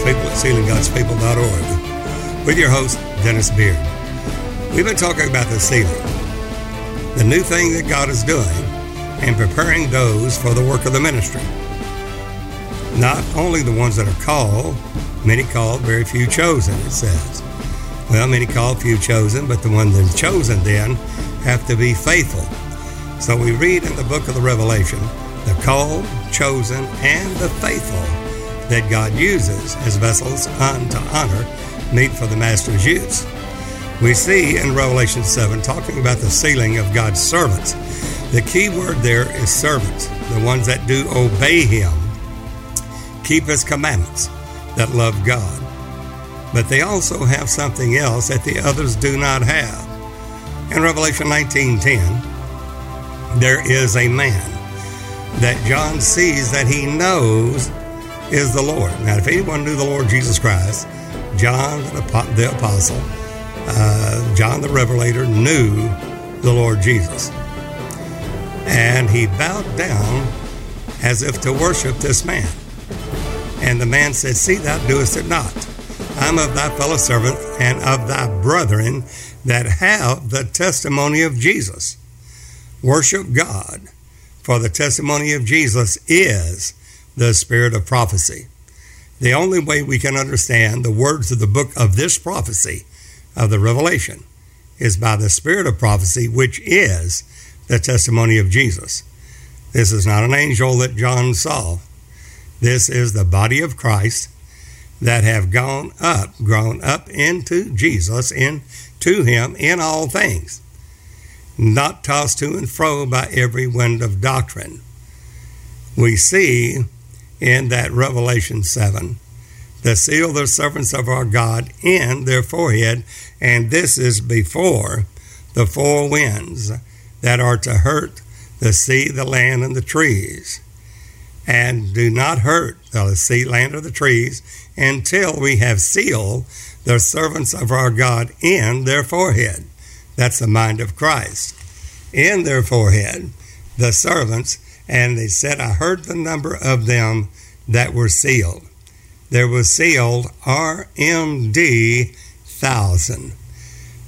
God's People at SealingGodsPeople.org with your host, Dennis Beard. We've been talking about the sealing, the new thing that God is doing and preparing those for the work of the ministry. Not only the ones that are called, many called, very few chosen, it says. Well, many called, few chosen, but the ones that are chosen then have to be faithful. So we read in the book of the Revelation, the called, chosen, and the faithful that God uses as vessels unto honor, meet for the master's use. We see in Revelation 7, talking about the sealing of God's servants. The key word there is servants, the ones that do obey Him, keep His commandments, that love God. But they also have something else that the others do not have. In Revelation 19:10, there is a man that John sees that he knows is the Lord. Now, if anyone knew the Lord Jesus Christ, John the Apostle, John the Revelator knew the Lord Jesus. And he bowed down as if to worship this man. And the man said, "See, thou doest it not. I'm of thy fellow servant and of thy brethren that have the testimony of Jesus." Worship God, for the testimony of Jesus is the spirit of prophecy. The only way we can understand the words of the book of this prophecy of the Revelation is by the spirit of prophecy, which is the testimony of Jesus. This is not an angel that John saw. This is the body of Christ that have grown up into Jesus, into Him in all things, not tossed to and fro by every wind of doctrine. We see in that Revelation 7, "The seal the servants of our God in their forehead, and this is before the four winds that are to hurt the sea, the land, and the trees. And do not hurt the sea, land, or the trees until we have sealed the servants of our God in their forehead." That's the mind of Christ. In their forehead, the servants, and they said, "I heard the number of them that were sealed." There was sealed RMD 1,000.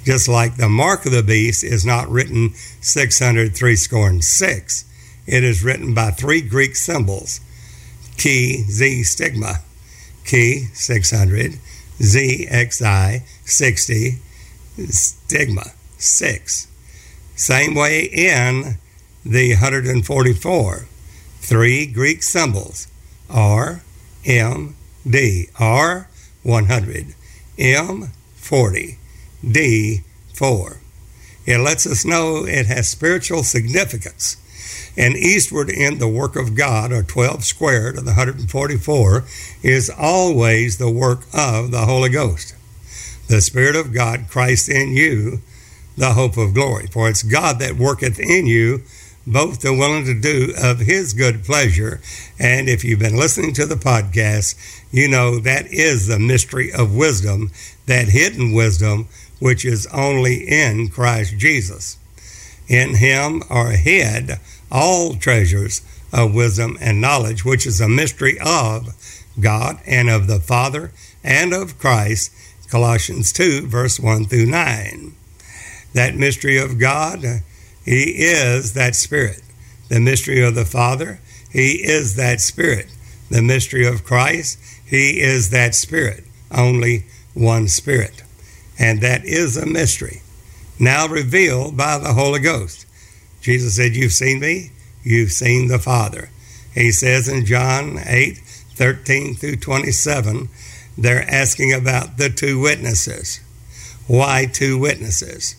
Just like the mark of the beast is not written 600 3/6. It is written by three Greek symbols, Ki, Z, stigma, Ki, 600, Z, XI, 60, stigma, 6. Same way in the 144, three Greek symbols, R, M, D, R, 100, M, 40, D, 4. It lets us know it has spiritual significance. And eastward in the work of God, or 12 squared of the 144, is always the work of the Holy Ghost. The Spirit of God, Christ in you, the hope of glory. For it's God that worketh in you, both the willing to do of His good pleasure. And if you've been listening to the podcast, you know that is the mystery of wisdom, that hidden wisdom, which is only in Christ Jesus. In Him are hid all treasures of wisdom and knowledge, which is a mystery of God and of the Father and of Christ, Colossians 2, verse 1-9. That mystery of God, He is that Spirit. The mystery of the Father, He is that Spirit. The mystery of Christ, He is that Spirit, only one Spirit. And that is a mystery now revealed by the Holy Ghost. Jesus said, "You've seen me, you've seen the Father." He says in John 8:13-27, they're asking about the two witnesses. Why two witnesses?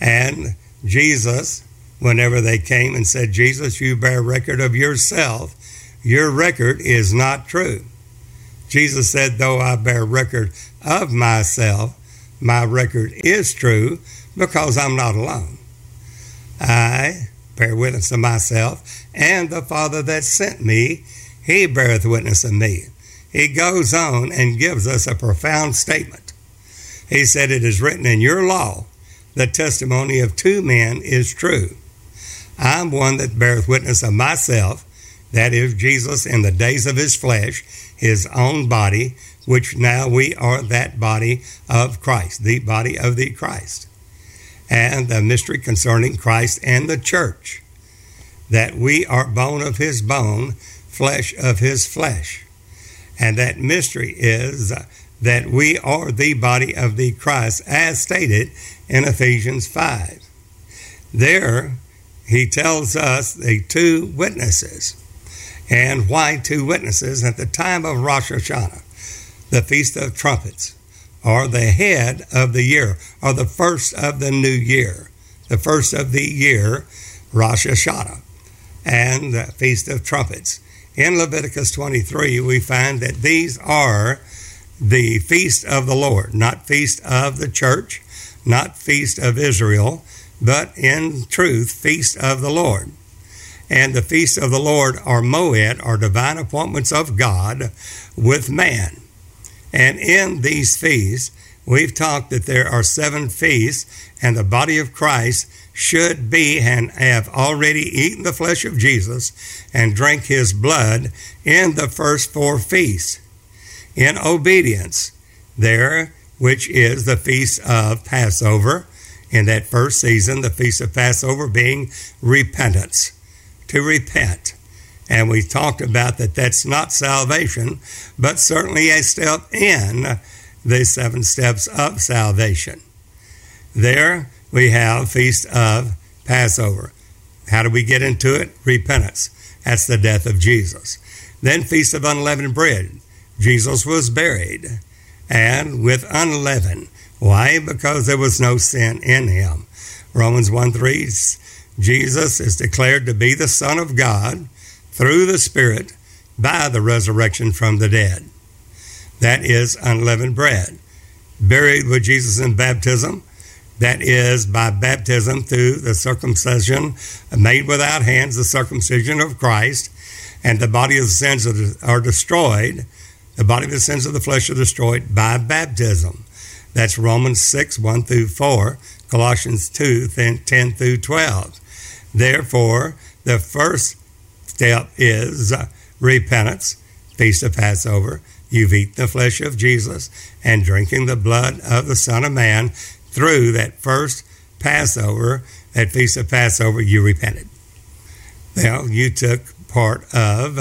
And Jesus, whenever they came and said, "Jesus, you bear record of yourself. Your record is not true." Jesus said, "Though I bear record of myself, my record is true, because I'm not alone. I bear witness to myself, and the Father that sent me, He beareth witness of me." He goes on and gives us a profound statement. He said, "It is written in your law, the testimony of two men is true. I'm one that beareth witness of myself," that is Jesus in the days of His flesh, His own body, which now we are that body of Christ, the body of the Christ. And the mystery concerning Christ and the church, that we are bone of his bone, flesh of his flesh. And that mystery is that we are the body of the Christ, as stated in Ephesians 5. There, he tells us the two witnesses. And why two witnesses? At the time of Rosh Hashanah, the Feast of Trumpets, or the head of the year, or the first of the new year, the first of the year, Rosh Hashanah, and the Feast of Trumpets. In Leviticus 23, we find that these are the feast of the Lord, not feast of the church, not feast of Israel, but in truth, feast of the Lord. And the feast of the Lord are moed, are divine appointments of God with man. And in these feasts, we've talked that there are 7 feasts, and the body of Christ should be and have already eaten the flesh of Jesus and drank his blood in the first 4 feasts. In obedience, there, which is the feast of Passover, in that first season, the feast of Passover being repentance, to repent. And we talked about that that's not salvation, but certainly a step in the 7 steps of salvation. There we have Feast of Passover. How do we get into it? Repentance. That's the death of Jesus. Then Feast of Unleavened Bread. Jesus was buried and with unleavened. Why? Because there was no sin in him. Romans 1:3, Jesus is declared to be the Son of God through the Spirit by the resurrection from the dead. That is unleavened bread. Buried with Jesus in baptism. That is by baptism through the circumcision made without hands, the circumcision of Christ. And the body of the sins are destroyed. The body of the sins of the flesh are destroyed by baptism. That's Romans 6, 1 through 4, Colossians 2, 10 through 12. Therefore, the first step is repentance, Feast of Passover. You've eaten the flesh of Jesus and drinking the blood of the Son of Man through that first Passover, that Feast of Passover, you repented. Now, you took part of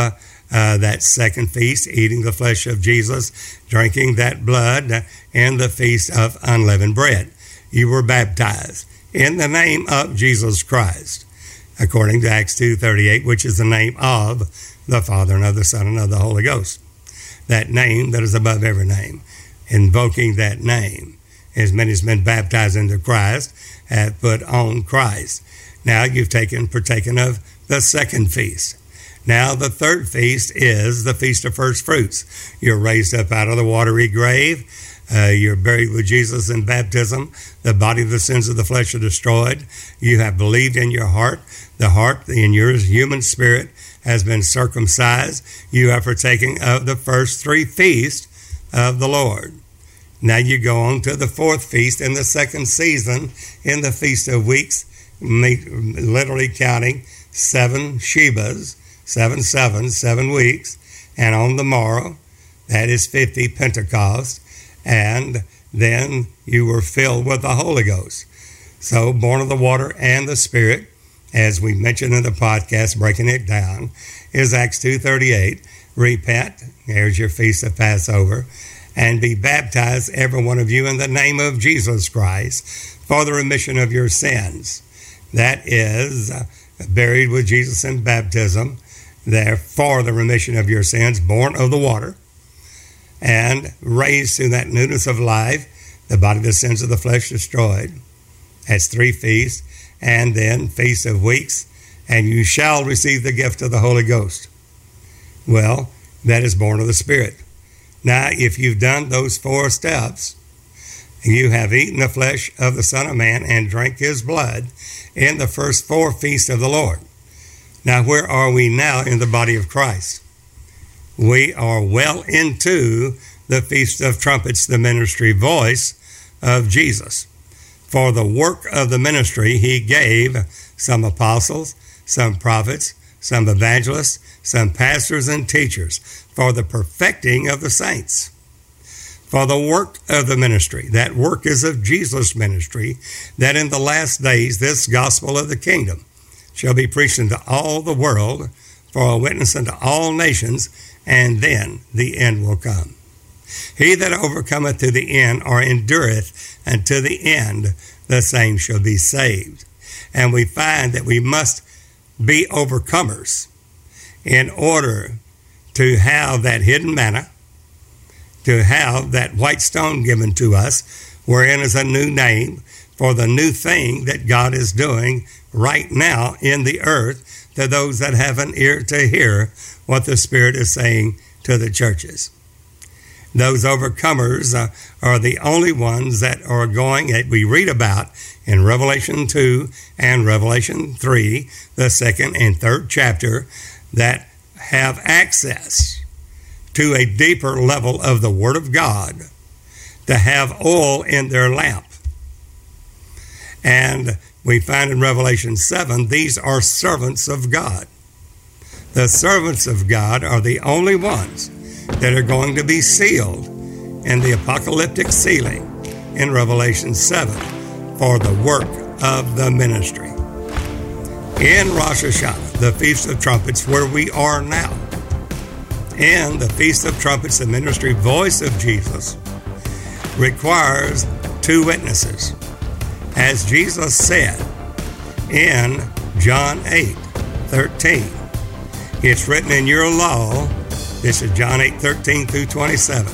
that second feast, eating the flesh of Jesus, drinking that blood, and the Feast of Unleavened Bread. You were baptized in the name of Jesus Christ, according to Acts 2:38, which is the name of the Father, and of the Son, and of the Holy Ghost. That name that is above every name, invoking that name. As many as have been baptized into Christ have put on Christ. Now you've partaken of the second feast. Now the third feast is the Feast of First Fruits. You're raised up out of the watery grave. You're buried with Jesus in baptism. The body of the sins of the flesh are destroyed. You have believed in your heart. The heart in your human spirit has been circumcised. You are partaking of the first 3 feasts of the Lord. Now you go on to the 4th feast in the second season in the Feast of Weeks, literally counting 7 Shebas, 7 weeks, and on the morrow, that is 50 Pentecost, and then you were filled with the Holy Ghost. So born of the water and the Spirit, as we mentioned in the podcast, breaking it down, is Acts 2:38. Repent, there's your Feast of Passover, and be baptized, every one of you, in the name of Jesus Christ for the remission of your sins. That is buried with Jesus in baptism, therefore the remission of your sins, born of the water, and raised to that newness of life, the body of the sins of the flesh destroyed. That's 3 feasts, and then Feast of Weeks, and you shall receive the gift of the Holy Ghost. Well, that is born of the Spirit. Now, if you've done those 4 steps, you have eaten the flesh of the Son of Man and drank his blood in the first 4 feasts of the Lord. Now, where are we now in the body of Christ? We are well into the Feast of Trumpets, the ministry voice of Jesus. For the work of the ministry, he gave some apostles, some prophets, some evangelists, some pastors and teachers for the perfecting of the saints. for the work of the ministry. That work is of Jesus' ministry, that in the last days this gospel of the kingdom shall be preached into all the world for a witness unto all nations, and then the end will come. He that overcometh to the end, or endureth unto the end, the same shall be saved. And we find that we must be overcomers in order to have that hidden manna, to have that white stone given to us, wherein is a new name for the new thing that God is doing right now in the earth to those that have an ear to hear what the Spirit is saying to the churches. Those overcomers are the only ones that are going, that we read about in Revelation 2 and Revelation 3, the second and third chapter, that have access to a deeper level of the Word of God, to have oil in their lamp. And we find in Revelation 7, these are servants of God. The servants of God are the only ones that are going to be sealed in the apocalyptic sealing in Revelation 7 for the work of the ministry. In Rosh Hashanah, the Feast of Trumpets, where we are now, in the Feast of Trumpets, the ministry voice of Jesus requires two witnesses. As Jesus said in John 8:13, it's written in your law. This is John 8:13 through 27.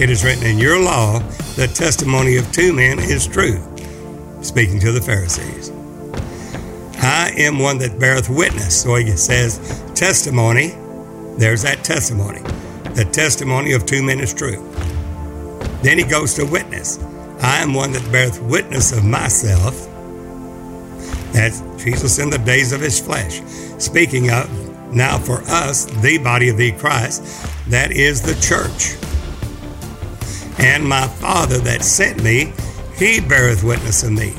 It is written in your law, the testimony of two men is true. Speaking to the Pharisees. I am one that beareth witness. So he says, testimony, there's that testimony. The testimony of two men is true. Then he goes to witness. I am one that beareth witness of myself. That's Jesus in the days of his flesh. Speaking of, now for us, the body of the Christ, that is the church. And my Father that sent me, he beareth witness of me.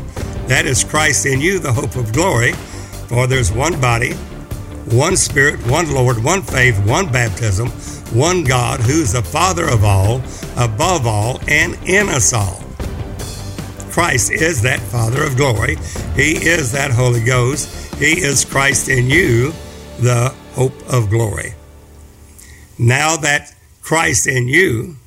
That is Christ in you, the hope of glory. For there's one body, one Spirit, one Lord, one faith, one baptism, one God, who's the Father of all, above all, and in us all. Christ is that Father of glory. He is that Holy Ghost. He is Christ in you, the hope of glory. Now that Christ in you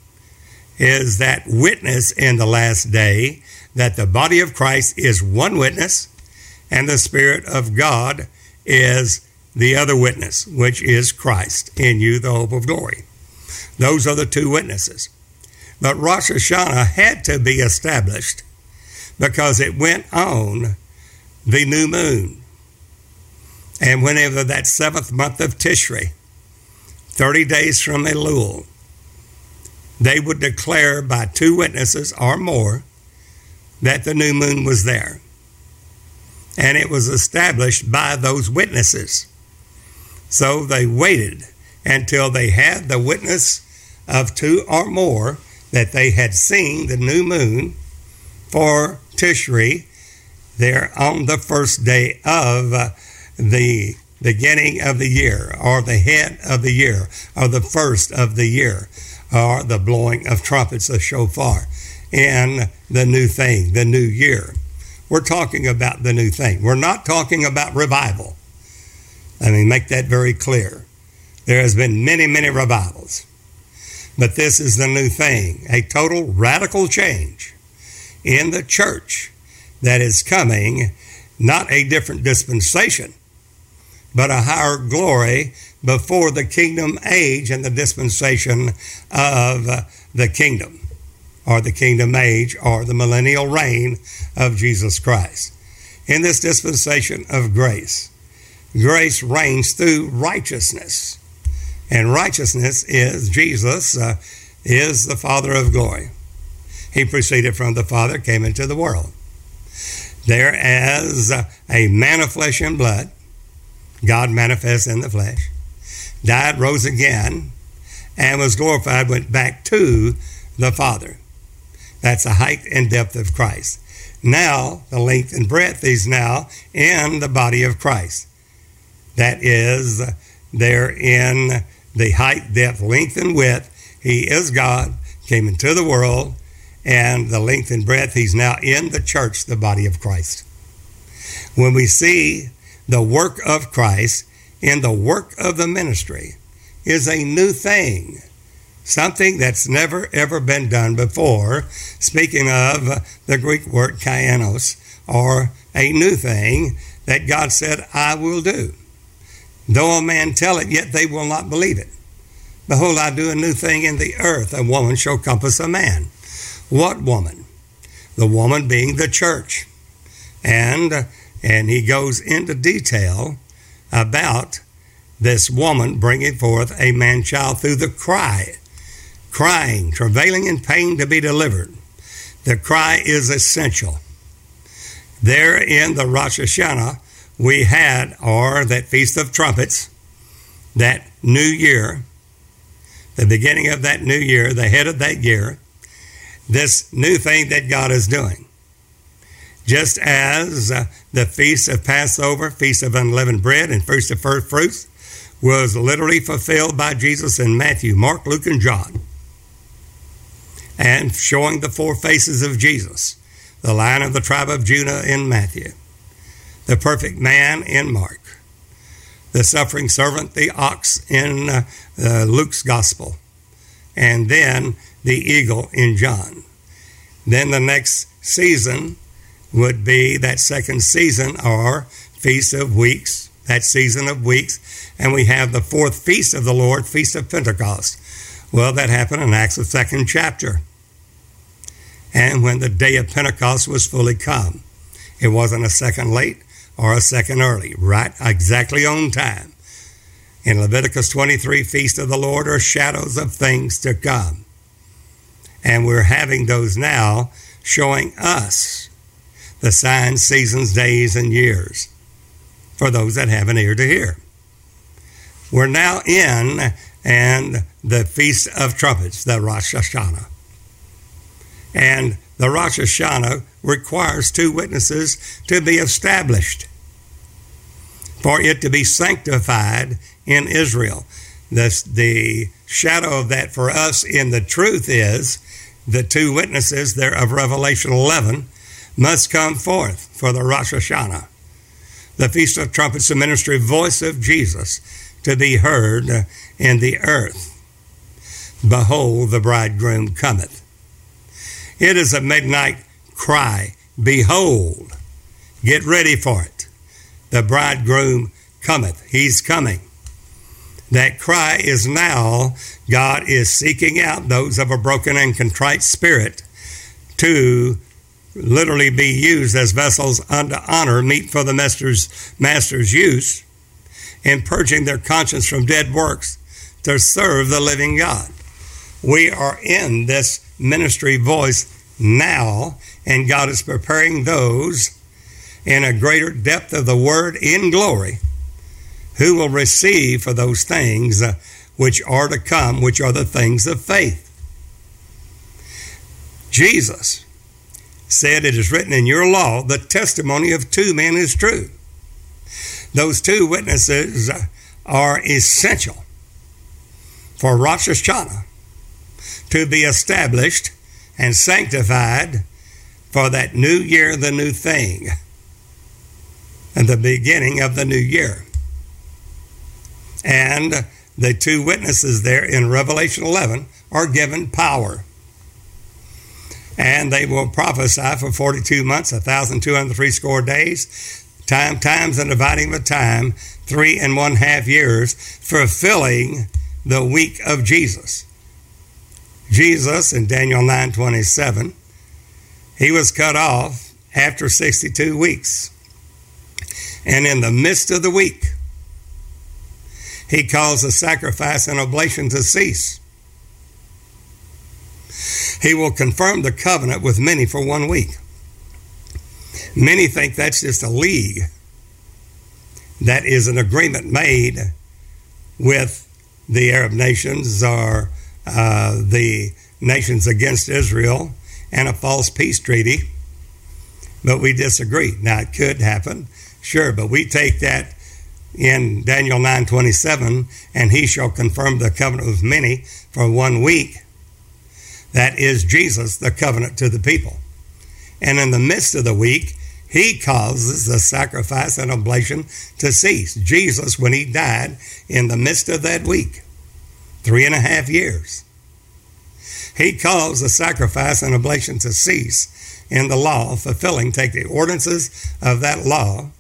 is that witness in the last day, that the body of Christ is one witness, and the Spirit of God is the other witness, which is Christ in you, the hope of glory. Those are the two witnesses. But Rosh Hashanah had to be established because it went on the new moon. And whenever that seventh month of Tishri, 30 days from Elul, they would declare by two witnesses or more that the new moon was there. And it was established by those witnesses. So they waited until they had the witness of two or more that they had seen the new moon for Tishri there on the first day of the beginning of the year, or the head of the year, or the first of the year, or the blowing of trumpets, of shofar, in the new thing, the new year. We're talking about the new thing. We're not talking about revival. Let me make that very clear. There has been many, many revivals. But this is the new thing, a total radical change in the church that is coming, not a different dispensation, but a higher glory before the kingdom age and the dispensation of the kingdom, or the kingdom age, or the millennial reign of Jesus Christ. In this dispensation of grace, grace reigns through righteousness, and righteousness is Jesus, is the Father of glory. He proceeded from the Father, came into the world. There as a man of flesh and blood, God manifest in the flesh, died, rose again, and was glorified, went back to the Father. That's the height and depth of Christ. Now, the length and breadth is now in the body of Christ. That is, there in the height, depth, length, and width. He is God, came into the world, and the length and breadth, he's now in the church, the body of Christ. When we see the work of Christ in the work of the ministry is a new thing, something that's never, ever been done before. Speaking of the Greek word kainos, or a new thing that God said, I will do. Though a man tell it, yet they will not believe it. Behold, I do a new thing in the earth. A woman shall compass a man. What woman? The woman being the church. And he goes into detail about this woman bringing forth a man-child through the crying, travailing in pain to be delivered. The cry is essential. There in the Rosh Hashanah, we had, or that Feast of Trumpets, that new year, the beginning of that new year, the head of that year, this new thing that God is doing. Just as the Feast of Passover, Feast of Unleavened Bread, and Feast of First Fruits was literally fulfilled by Jesus in Matthew, Mark, Luke, and John, and showing the four faces of Jesus, the Lion of the tribe of Judah in Matthew, the perfect man in Mark, the suffering servant, the ox in Luke's gospel, and then the eagle in John. Then the next season would be that second season, or Feast of Weeks, that season of weeks, and we have the fourth feast of the Lord, Feast of Pentecost. Well, that happened in Acts, the second chapter. And when the day of Pentecost was fully come, it wasn't a second late or a second early, right exactly on time. In Leviticus 23, Feast of the Lord are shadows of things to come. And we're having those now showing us the signs, seasons, days, and years for those that have an ear to hear. We're now in and the Feast of Trumpets, the Rosh Hashanah. And the Rosh Hashanah requires two witnesses to be established for it to be sanctified in Israel. The shadow of that for us in the truth is the two witnesses there of Revelation 11 must come forth for the Rosh Hashanah, the Feast of Trumpets, the ministry voice of Jesus to be heard in the earth. Behold, the bridegroom cometh. It is a midnight cry. Behold, get ready for it. The bridegroom cometh. He's coming. That cry is now, God is seeking out those of a broken and contrite spirit to literally be used as vessels unto honor, meet for the master's use, in purging their conscience from dead works to serve the living God. We are in this ministry voice now, and God is preparing those in a greater depth of the word in glory who will receive for those things which are to come, which are the things of faith. Jesus said, it is written in your law, the testimony of two men is true. Those two witnesses are essential for Rosh Hashanah to be established and sanctified for that new year, the new thing, and the beginning of the new year. And the two witnesses there in Revelation 11 are given power. And they will prophesy for 42 months, 1,260 days, times and dividing the time, 3.5 years, fulfilling the week of Jesus. Jesus in Daniel 9:27, he was cut off after 62 weeks. And in the midst of the week, he caused the sacrifice and oblation to cease. He will confirm the covenant with many for 1 week. Many think that's just a league. That is an agreement made with the Arab nations, or the nations against Israel, and a false peace treaty. But we disagree. Now, it could happen, sure, but we take that in Daniel 9:27, and he shall confirm the covenant with many for 1 week. That is Jesus, the covenant to the people. And in the midst of the week, he causes the sacrifice and oblation to cease. Jesus, when he died, in the midst of that week, 3.5 years, he caused the sacrifice and oblation to cease in the law, fulfilling, take the ordinances of that law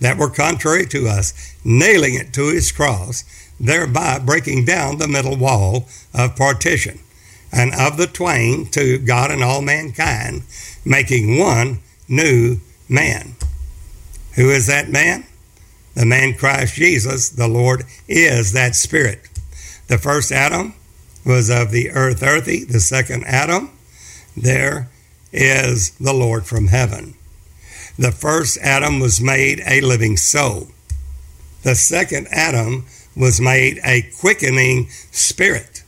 that were contrary to us, nailing it to his cross, thereby breaking down the middle wall of partition, and of the twain to God and all mankind, making one new man. Who is that man? The man Christ Jesus, the Lord, is that spirit. The first Adam was of the earth, earthy. The second Adam, there is the Lord from heaven. The first Adam was made a living soul. The second Adam was made a quickening spirit.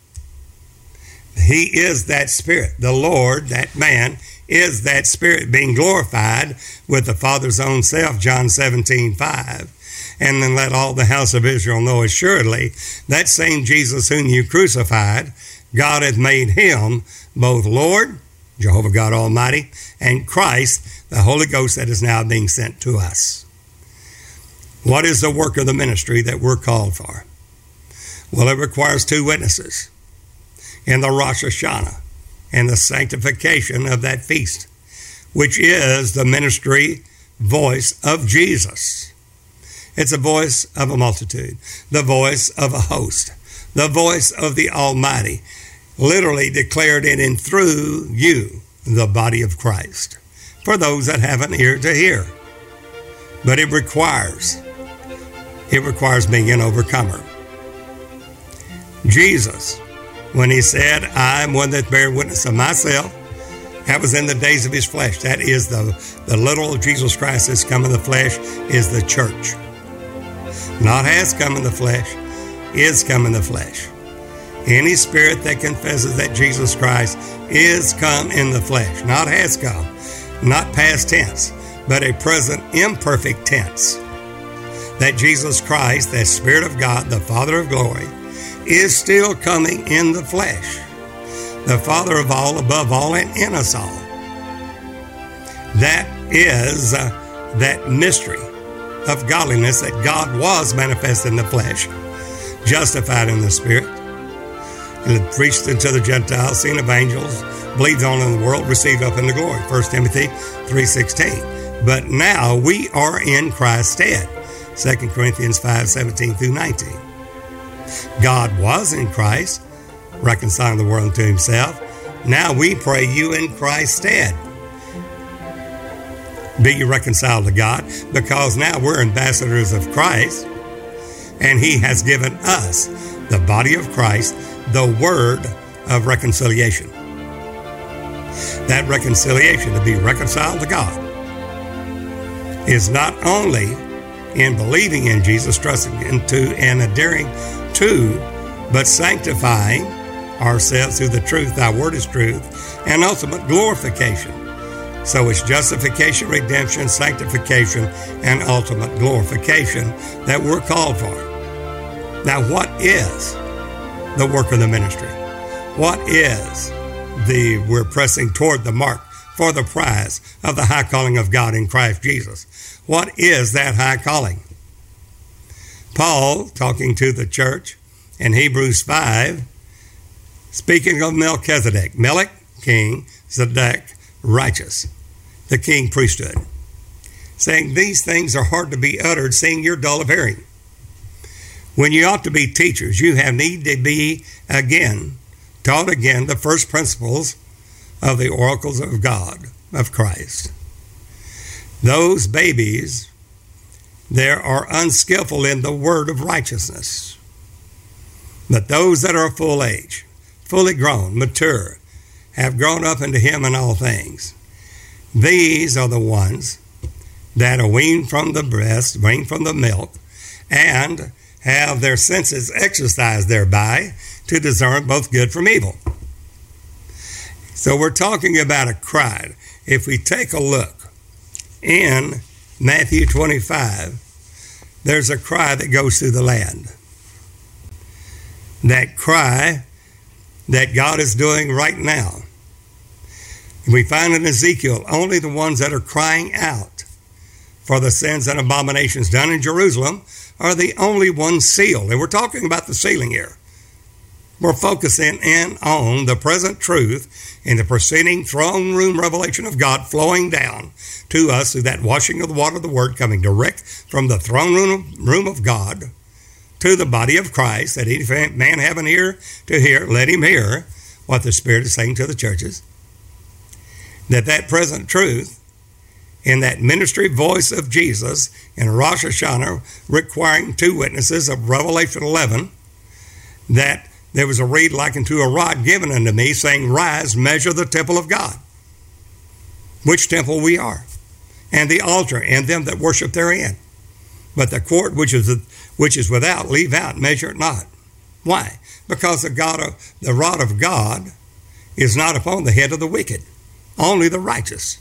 He is that spirit. The Lord, that man, is that spirit being glorified with the Father's own self, John 17:5. And then let all the house of Israel know assuredly, that same Jesus whom you crucified, God hath made him both Lord, Jehovah God Almighty, and Christ, the Holy Ghost that is now being sent to us. What is the work of the ministry that we're called for? Well, it requires two witnesses in the Rosh Hashanah and the sanctification of that feast, which is the ministry voice of Jesus. It's a voice of a multitude, the voice of a host, the voice of the Almighty, literally declared in and through you, the body of Christ, for those that have an ear to hear. But it requires being an overcomer. Jesus, when he said, I am one that bear witness of myself, that was in the days of his flesh. That is the literal Jesus Christ that's come in the flesh is the church. Not has come in the flesh, is come in the flesh. Any spirit that confesses that Jesus Christ is come in the flesh, not has come, not past tense, but a present imperfect tense, that Jesus Christ, the Spirit of God, the Father of glory, is still coming in the flesh, the Father of all, above all, and in us all. That is that mystery of godliness, that God was manifest in the flesh, justified in the Spirit, and preached unto the Gentiles, seen of angels, believed on in the world, received up into glory. 1 Timothy 3:16. But now we are in Christ's stead. 2 Corinthians 5:17 through 19. God was in Christ, reconciling the world unto himself. Now we pray you in Christ's stead. Be you reconciled to God, because now we're ambassadors of Christ, and he has given us, the body of Christ, the word of reconciliation. That reconciliation, to be reconciled to God, is not only in believing in Jesus, trusting into and adhering to, but sanctifying ourselves through the truth, thy word is truth, and ultimate glorification. So it's justification, redemption, sanctification, and ultimate glorification that we're called for. Now, what is the work of the ministry? What is we're pressing toward the mark for the prize of the high calling of God in Christ Jesus? What is that high calling? Paul, talking to the church in Hebrews 5, speaking of Melchizedek, Melech, king, Zedek, righteous, the king priesthood, saying these things are hard to be uttered, seeing you're dull of hearing. When you ought to be teachers, you have need to be taught again the first principles of the oracles of God, of Christ. Those babies there are unskillful in the word of righteousness. But those that are full age, fully grown, mature, have grown up into him in all things. These are the ones that are weaned from the breast, weaned from the milk, and have their senses exercised thereby to discern both good from evil. So we're talking about a crowd. If we take a look in Matthew 25, there's a cry that goes through the land. That cry that God is doing right now. We find in Ezekiel only the ones that are crying out for the sins and abominations done in Jerusalem are the only ones sealed. And we're talking about the sealing here. We're focusing in on the present truth in the preceding throne room revelation of God flowing down to us through that washing of the water of the Word coming direct from the throne room of God to the body of Christ, that any man have an ear to hear, let him hear what the Spirit is saying to the churches. That present truth in that ministry voice of Jesus in Rosh Hashanah requiring two witnesses of Revelation 11, that there was a reed like unto a rod given unto me, saying, Rise, measure the temple of God, which temple we are, and the altar, and them that worship therein. But the court which is without, leave out, measure it not. Why? Because the rod of God is not upon the head of the wicked, only the righteous.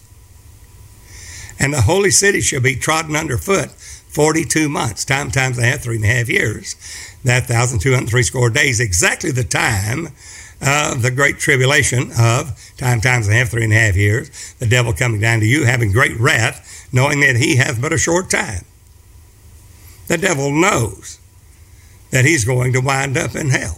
And the holy city shall be trodden underfoot 42 months, times and a half, 3.5 years, that 1,260 days, exactly the time of the great tribulation of times and a half, 3.5 years, the devil coming down to you, having great wrath, knowing that he hath but a short time. The devil knows that he's going to wind up in hell.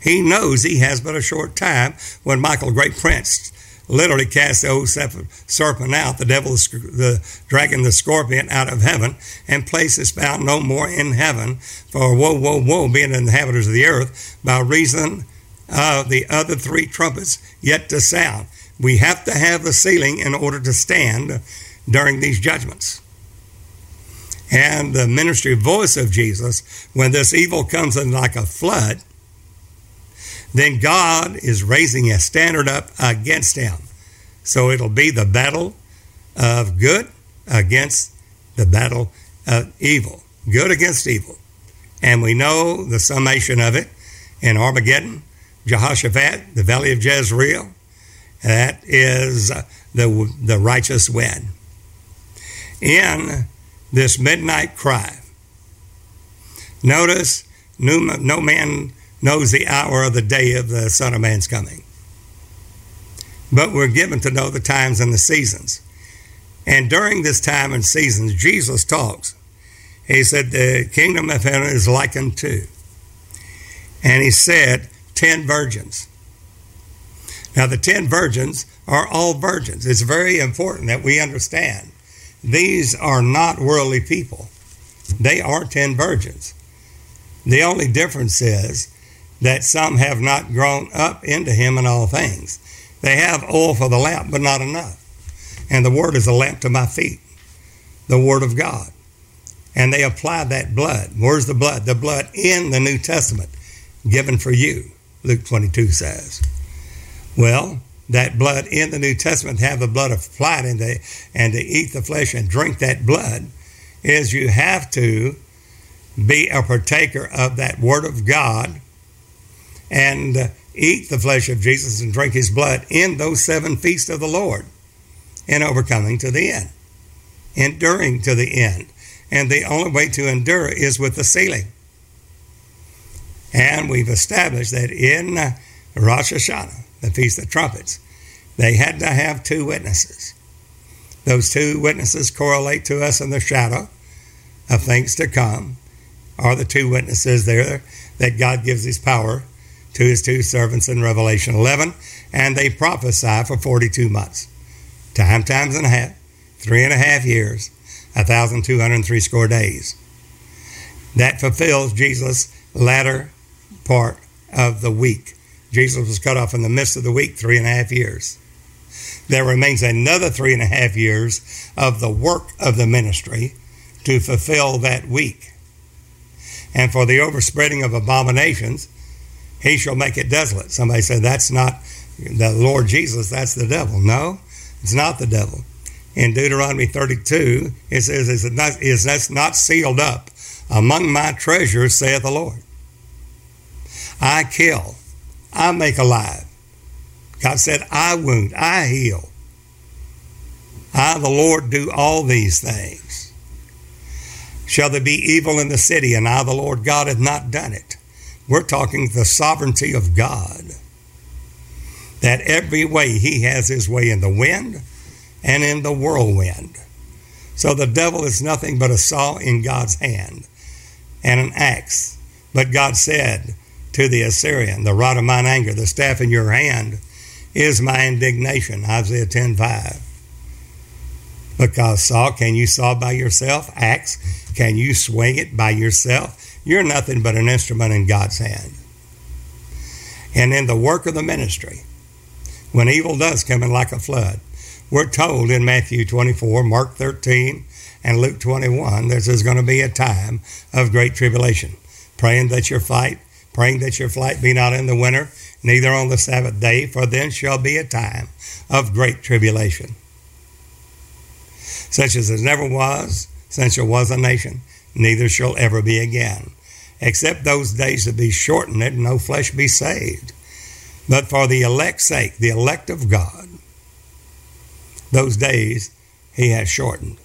He knows he has but a short time. When Michael, great prince, literally cast the old serpent out, the devil, the dragon, the scorpion out of heaven, and place is found no more in heaven, for woe, being the inhabitants of the earth, by reason of the other three trumpets yet to sound. We have to have the sealing in order to stand during these judgments. And the ministry voice of Jesus, when this evil comes in like a flood, then God is raising a standard up against him. So it'll be the battle of good against the battle of evil. Good against evil. And we know the summation of it in Armageddon, Jehoshaphat, the Valley of Jezreel. That is the righteous win. In this midnight cry, notice no man knows the hour of the day of the Son of Man's coming. But we're given to know the times and the seasons. And during this time and seasons, Jesus talks. He said, the kingdom of heaven is likened to. And he said, 10 virgins. Now the 10 virgins are all virgins. It's very important that we understand these are not worldly people. They are 10 virgins. The only difference is that some have not grown up into him in all things. They have oil for the lamp, but not enough. And the word is a lamp to my feet, the word of God. And they apply that blood. Where's the blood? The blood in the New Testament, given for you, Luke 22 says. Well, that blood in the New Testament, have the blood applied, and to eat the flesh and drink that blood, is you have to be a partaker of that word of God, and eat the flesh of Jesus and drink his blood in those 7 feasts of the Lord, and overcoming to the end, enduring to the end. And the only way to endure is with the sealing. And we've established that in Rosh Hashanah, the Feast of Trumpets, they had to have 2 witnesses. Those 2 witnesses correlate to us in the shadow of things to come, are the 2 witnesses there that God gives his power to his 2 servants in Revelation 11, and they prophesy for 42 months, times and a half, 3.5 years, 1,260 days. That fulfills Jesus' latter part of the week. Jesus was cut off in the midst of the week, 3.5 years. There remains another 3.5 years of the work of the ministry to fulfill that week. And for the overspreading of abominations, he shall make it desolate. Somebody said, that's not the Lord Jesus, that's the devil. No, it's not the devil. In Deuteronomy 32, it says, is that's not sealed up among my treasures, saith the Lord. I kill, I make alive. God said, I wound, I heal. I, the Lord, do all these things. Shall there be evil in the city, and I, the Lord God, have not done it? We're talking the sovereignty of God, that every way he has his way in the wind and in the whirlwind. So the devil is nothing but a saw in God's hand and an axe. But God said to the Assyrian, the rod of mine anger, the staff in your hand is my indignation, Isaiah 10:5. Because saw, can you saw by yourself? Axe, can you swing it by yourself? You're nothing but an instrument in God's hand. And in the work of the ministry, when evil does come in like a flood, we're told in Matthew 24, Mark 13, and Luke 21, this is going to be a time of great tribulation, praying that your flight be not in the winter, neither on the Sabbath day, for then shall be a time of great tribulation, such as there never was, since there was a nation, neither shall ever be again. Except those days to be shortened, and no flesh be saved. But for the elect's sake, the elect of God, those days he has shortened.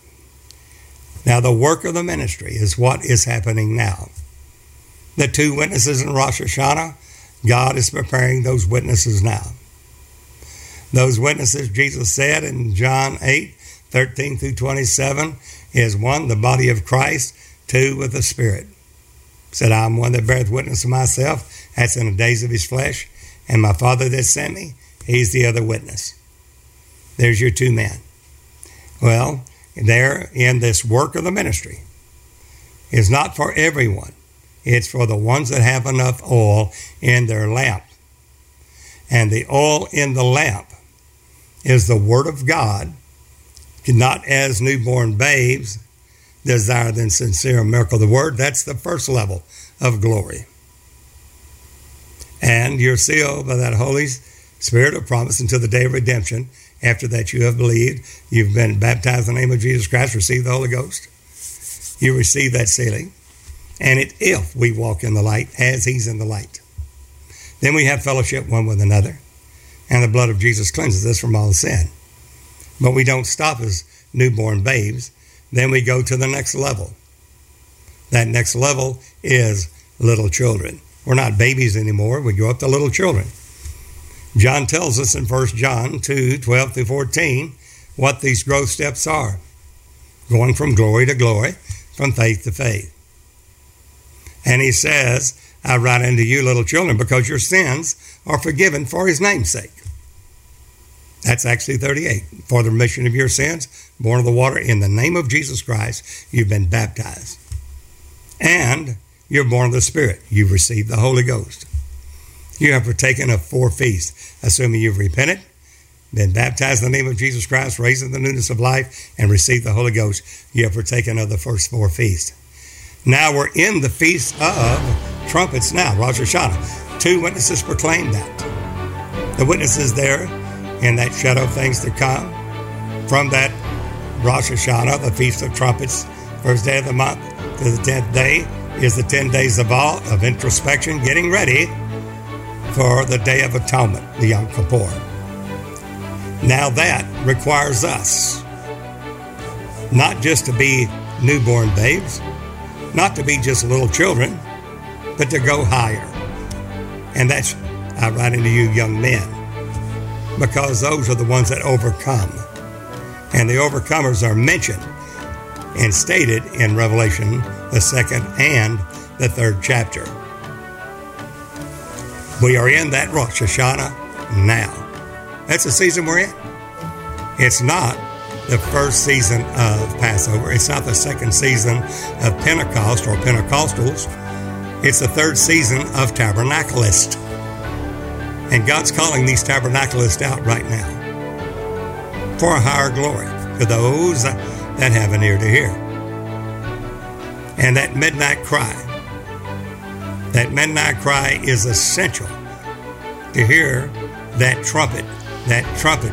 Now the work of the ministry is what is happening now. The two witnesses in Rosh Hashanah, God is preparing those witnesses now. Those witnesses, Jesus said in John 8:13 through 27, is one, the body of Christ, two, with the Spirit. Said, I am one that beareth witness of myself, that's in the days of his flesh, and my Father that sent me, he's the other witness. There's your two men. Well, there in this work of the ministry is not for everyone. It's for the ones that have enough oil in their lamp. And the oil in the lamp is the Word of God, not as newborn babes, desire than sincere miracle of the Word. That's the first level of glory. And you're sealed by that Holy Spirit of promise until the day of redemption. After that you have believed, you've been baptized in the name of Jesus Christ, received the Holy Ghost. You receive that sealing. And if we walk in the light as he's in the light, then we have fellowship one with another. And the blood of Jesus cleanses us from all sin. But we don't stop as newborn babes. Then we go to the next level. That next level is little children. We're not babies anymore. We grow up to little children. John tells us in 1 John 2:12 through 14, what these growth steps are. Going from glory to glory, from faith to faith. And he says, I write unto you, little children, because your sins are forgiven for his name's sake. That's actually 38. For the remission of your sins, born of the water, in the name of Jesus Christ, you've been baptized. And you're born of the Spirit. You've received the Holy Ghost. You have partaken of four feasts, assuming you've repented, been baptized in the name of Jesus Christ, raised in the newness of life, and received the Holy Ghost. You have partaken of the first four feasts. Now we're in the Feast of Trumpets now, Rosh Hashanah. Two witnesses proclaim that. The witnesses there in that shadow of things to come, from that Rosh Hashanah, the Feast of Trumpets, first day of the month to the 10th day is the 10 days of all of introspection, getting ready for the Day of Atonement, the Yom Kippur. Now that requires us not just to be newborn babes, not to be just little children, but to go higher. And that's, I write unto you young men, because those are the ones that overcome. And the overcomers are mentioned and stated in Revelation, the 2nd and the 3rd chapter. We are in that Rosh Hashanah now. That's the season we're in. It's not the first season of Passover. It's not the second season of Pentecost or Pentecostals. It's the 3rd season of Tabernacleists. And God's calling these Tabernacleists out right now for a higher glory to those that have an ear to hear. And that midnight cry is essential to hear that trumpet,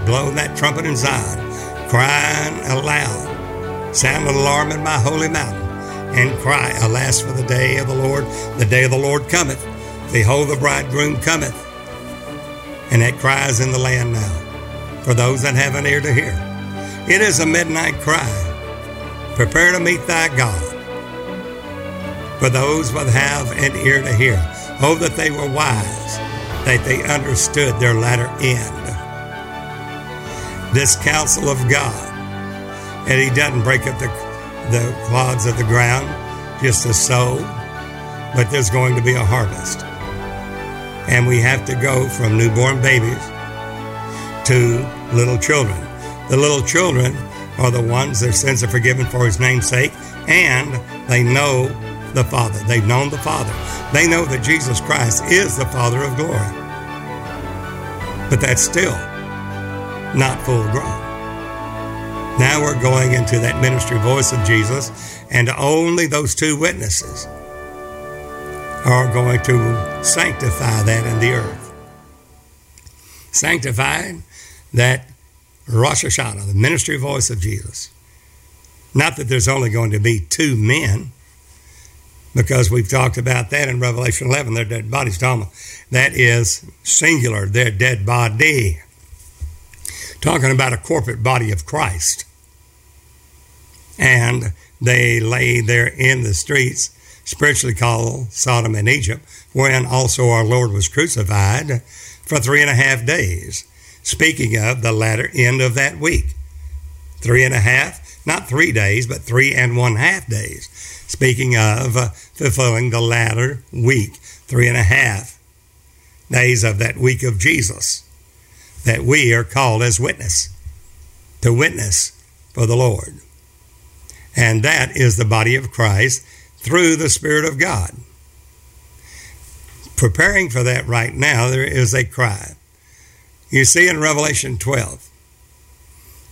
blow that trumpet in Zion, crying aloud, sound an alarm in my holy mountain, and cry, alas for the day of the Lord, the day of the Lord cometh, behold the bridegroom cometh. And that cry is in the land now for those that have an ear to hear. It is a midnight cry. Prepare to meet thy God for those that have an ear to hear. Oh, that they were wise, that they understood their latter end. This counsel of God. And he doesn't break up the clods of the ground, just a sow, but there's going to be a harvest. And we have to go from newborn babies to little children. The little children are the ones their sins are forgiven for his name's sake, and they know the Father. They've known the Father. They know that Jesus Christ is the Father of glory. But that's still not full grown. Now we're going into that ministry voice of Jesus, and only those two witnesses are going to sanctify that in the earth. Sanctifying that Rosh Hashanah, the ministry voice of Jesus. Not that there's only going to be two men, because we've talked about that in Revelation 11, their dead bodies. That is singular, their dead body. Talking about a corporate body of Christ. And they lay there in the streets, spiritually called Sodom and Egypt, wherein also our Lord was crucified for 3.5 days, speaking of the latter end of that week. 3.5, not 3 days, but 3.5 days, speaking of fulfilling the latter week, 3.5 days of that week of Jesus, that we are called as witness, to witness for the Lord. And that is the body of Christ through the Spirit of God. Preparing for that right now, there is a cry. You see in Revelation 12,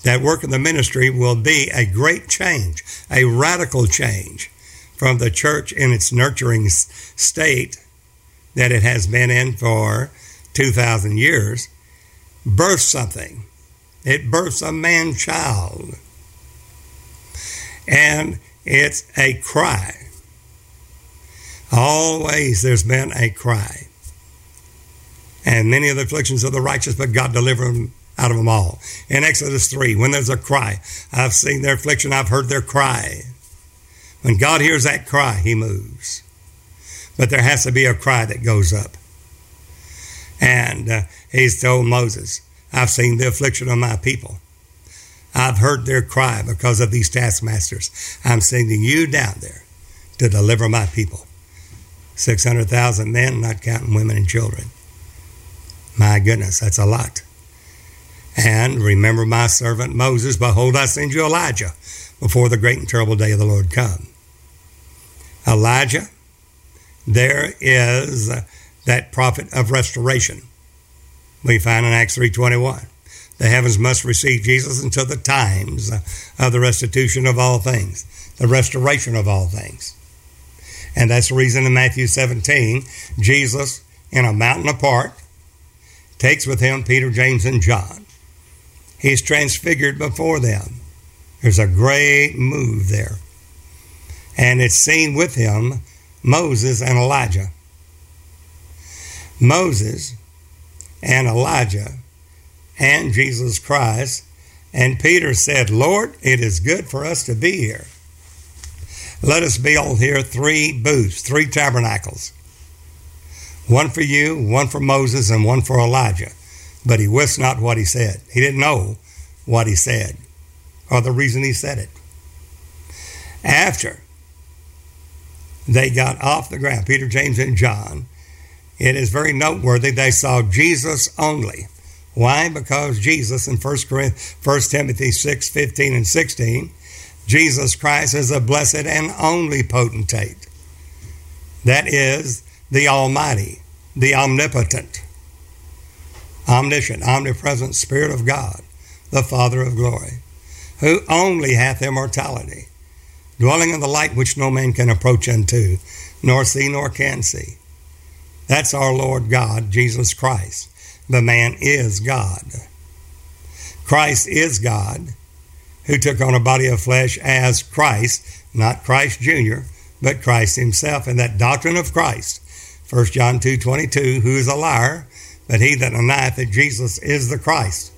that work in the ministry will be a great change, a radical change from the church in its nurturing state that it has been in for 2,000 years, births something. It births a man-child. And it's a cry. Always there's been a cry. And many of the afflictions of the righteous, but God delivered them out of them all. In Exodus 3, when there's a cry, I've seen their affliction, I've heard their cry. When God hears that cry, he moves. But there has to be a cry that goes up. And he's told Moses, I've seen the affliction of my people. I've heard their cry because of these taskmasters. I'm sending you down there to deliver my people. 600,000 men, not counting women and children. My goodness, that's a lot. And remember my servant Moses, behold, I send you Elijah before the great and terrible day of the Lord come. Elijah, there is that prophet of restoration. We find in Acts 3:21. The heavens must receive Jesus until the times of the restitution of all things, the restoration of all things. And that's the reason in Matthew 17, Jesus, in a mountain apart, takes with him Peter, James, and John. He's transfigured before them. There's a great move there. And it's seen with him, Moses and Elijah. Moses and Elijah and Jesus Christ. And Peter said, Lord, it is good for us to be here. Let us build here 3 booths, 3 tabernacles. One for you, one for Moses, and one for Elijah. But he wist not what he said. He didn't know what he said or the reason he said it. After they got off the ground, Peter, James, and John, it is very noteworthy they saw Jesus only. Why? Because Jesus in 1 Timothy 6:15 and 16, Jesus Christ is a blessed and only potentate. That is the Almighty, the Omnipotent, Omniscient, Omnipresent Spirit of God, the Father of glory, who only hath immortality, dwelling in the light which no man can approach unto, nor see nor can see. That's our Lord God, Jesus Christ. The man is God. Christ is God, who took on a body of flesh as Christ, not Christ Jr., but Christ himself. And that doctrine of Christ, 1 John 2:22, who is a liar, but he that denieth that Jesus is the Christ.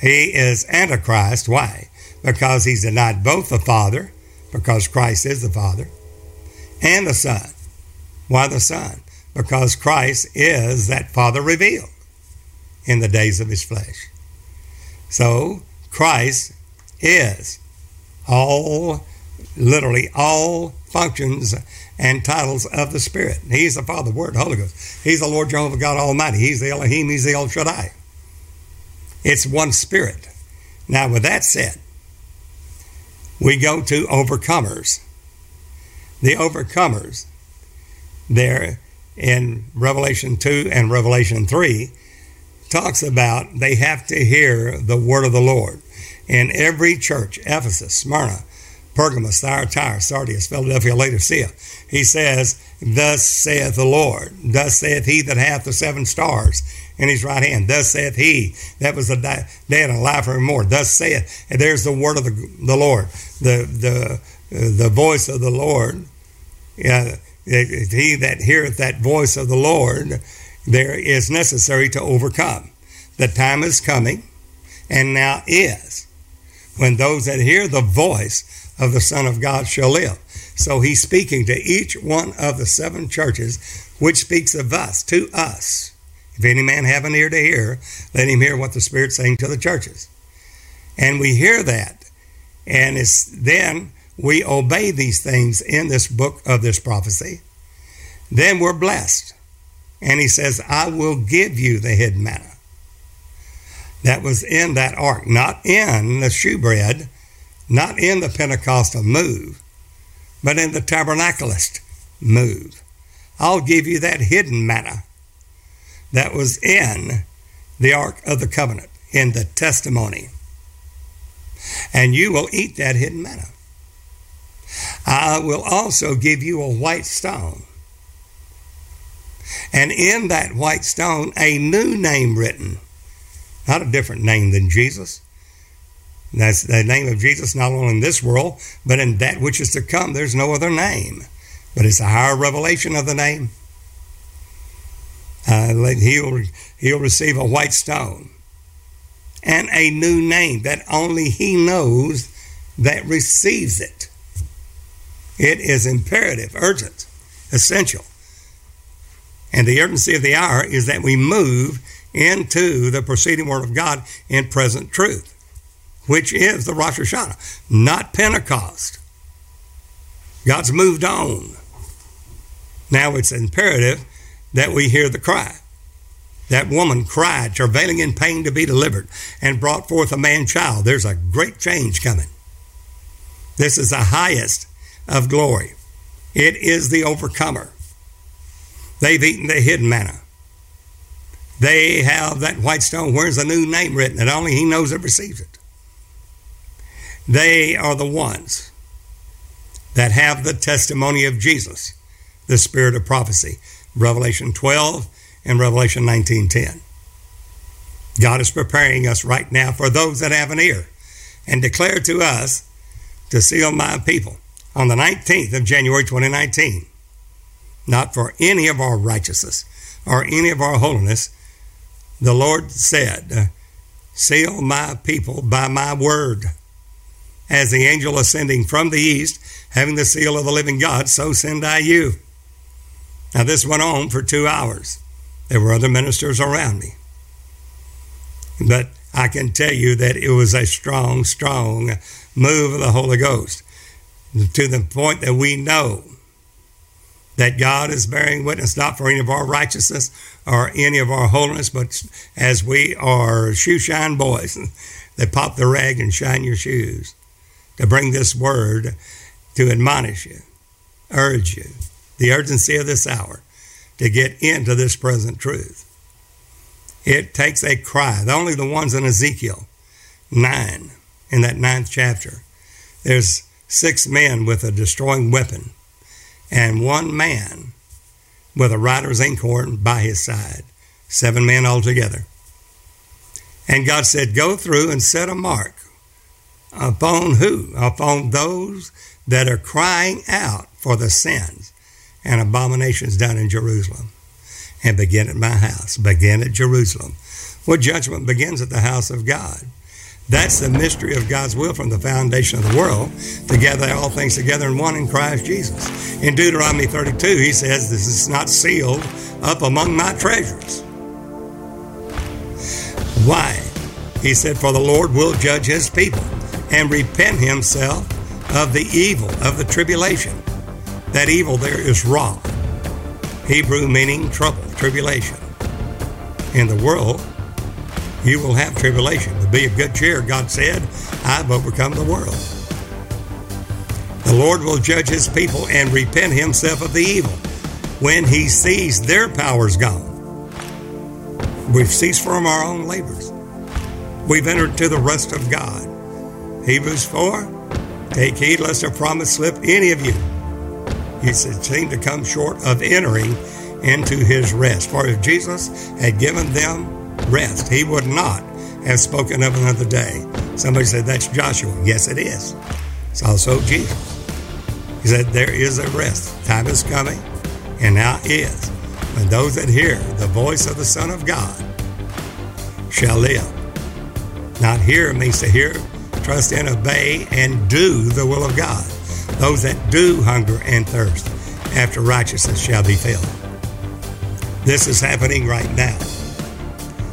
He is Antichrist. Why? Because he's denied both the Father, because Christ is the Father, and the Son. Why the Son? because Christ is that Father revealed in the days of his flesh. So Christ is all, literally all functions and titles of the Spirit. He's the Father, Word, Holy Ghost. He's the Lord Jehovah God Almighty. He's the Elohim. He's the El Shaddai. It's one Spirit. Now, with that said, we go to overcomers. The overcomers, there in Revelation 2 and Revelation 3, talks about they have to hear the word of the Lord. In every church, Ephesus, Smyrna, Pergamos, Thyatira, Sardius, Philadelphia, Laodicea, he says, "Thus saith the Lord, thus saith he that hath the seven stars in his right hand, thus saith he that was dead and alive forevermore, thus saith," and there's the word of the Lord, the voice of the Lord. He that heareth that voice of the Lord, there is necessary to overcome. The time is coming, and now is, when those that hear the voice of the Son of God shall live. So he's speaking to each one of the seven churches, which speaks of us, to us. If any man have an ear to hear, let him hear what the Spirit's saying to the churches. And we hear that, and it's then we obey these things in this book of this prophecy. Then we're blessed. And he says, "I will give you the hid manna." That was in that ark, not in the shewbread, not in the Pentecostal move, but in the tabernacleist move. I'll give you that hidden manna that was in the Ark of the Covenant, in the testimony. And you will eat that hidden manna. I will also give you a white stone. And in that white stone, a new name written, not a different name than Jesus. That's the name of Jesus, not only in this world, but in that which is to come. There's no other name, but it's a higher revelation of the name. He'll receive a white stone and a new name that only he knows that receives it. It is imperative, urgent, essential. And the urgency of the hour is that we move into the preceding word of God in present truth, which is the Rosh Hashanah, not Pentecost. God's moved on. Now it's imperative that we hear the cry. That woman cried, travailing in pain to be delivered, and brought forth a man-child. There's a great change coming. This is the highest of glory. It is the overcomer. They've eaten the hidden manna. They have that white stone. Where's the new name written? And only he knows that receives it. They are the ones that have the testimony of Jesus, the spirit of prophecy, Revelation 12 and Revelation 19:10. God is preparing us right now for those that have an ear, and declare to us to seal my people on the 19th of January 2019, not for any of our righteousness or any of our holiness. The Lord said, "Seal my people by my word." As the angel ascending from the east, having the seal of the living God, so send I you. Now this went on for 2 hours. There were other ministers around me. But I can tell you that it was a strong, strong move of the Holy Ghost, to the point that we know that God is bearing witness, not for any of our righteousness or any of our holiness, but as we are shoe shine boys, they pop the rag and shine your shoes, to bring this word to admonish you, urge you, the urgency of this hour, to get into this present truth. It takes a cry. Only the ones in Ezekiel 9, in that 9th chapter, there's 6 men with a destroying weapon and 1 man with a rider's inkhorn by his side, 7 men altogether. And God said, "Go through and set a mark." Upon who? Upon those that are crying out for the sins and abominations done in Jerusalem. And begin at my house. Begin at Jerusalem. Well, judgment begins at the house of God. That's the mystery of God's will from the foundation of the world, to gather all things together in one in Christ Jesus. In Deuteronomy 32, he says, "This is not sealed up among my treasures." Why? He said, "For the Lord will judge his people and repent himself of the evil of the tribulation." That evil there is wrath. Hebrew meaning trouble, tribulation. In the world, you will have tribulation. But be of good cheer, God said, "I've overcome the world." The Lord will judge his people and repent himself of the evil when he sees their powers gone. We've ceased from our own labors. We've entered to the rest of God. Hebrews 4, "Take heed lest a promise slip any of you." He said, "Seem to come short of entering into his rest." For if Jesus had given them rest, he would not have spoken of another day. Somebody said, "That's Joshua." Yes, it is. It's also Jesus. He said, "There is a rest. Time is coming, and now is. And those that hear the voice of the Son of God shall live." Not hear means to hear, trust, and obey, and do the will of God. Those that do hunger and thirst after righteousness shall be filled. This is happening right now.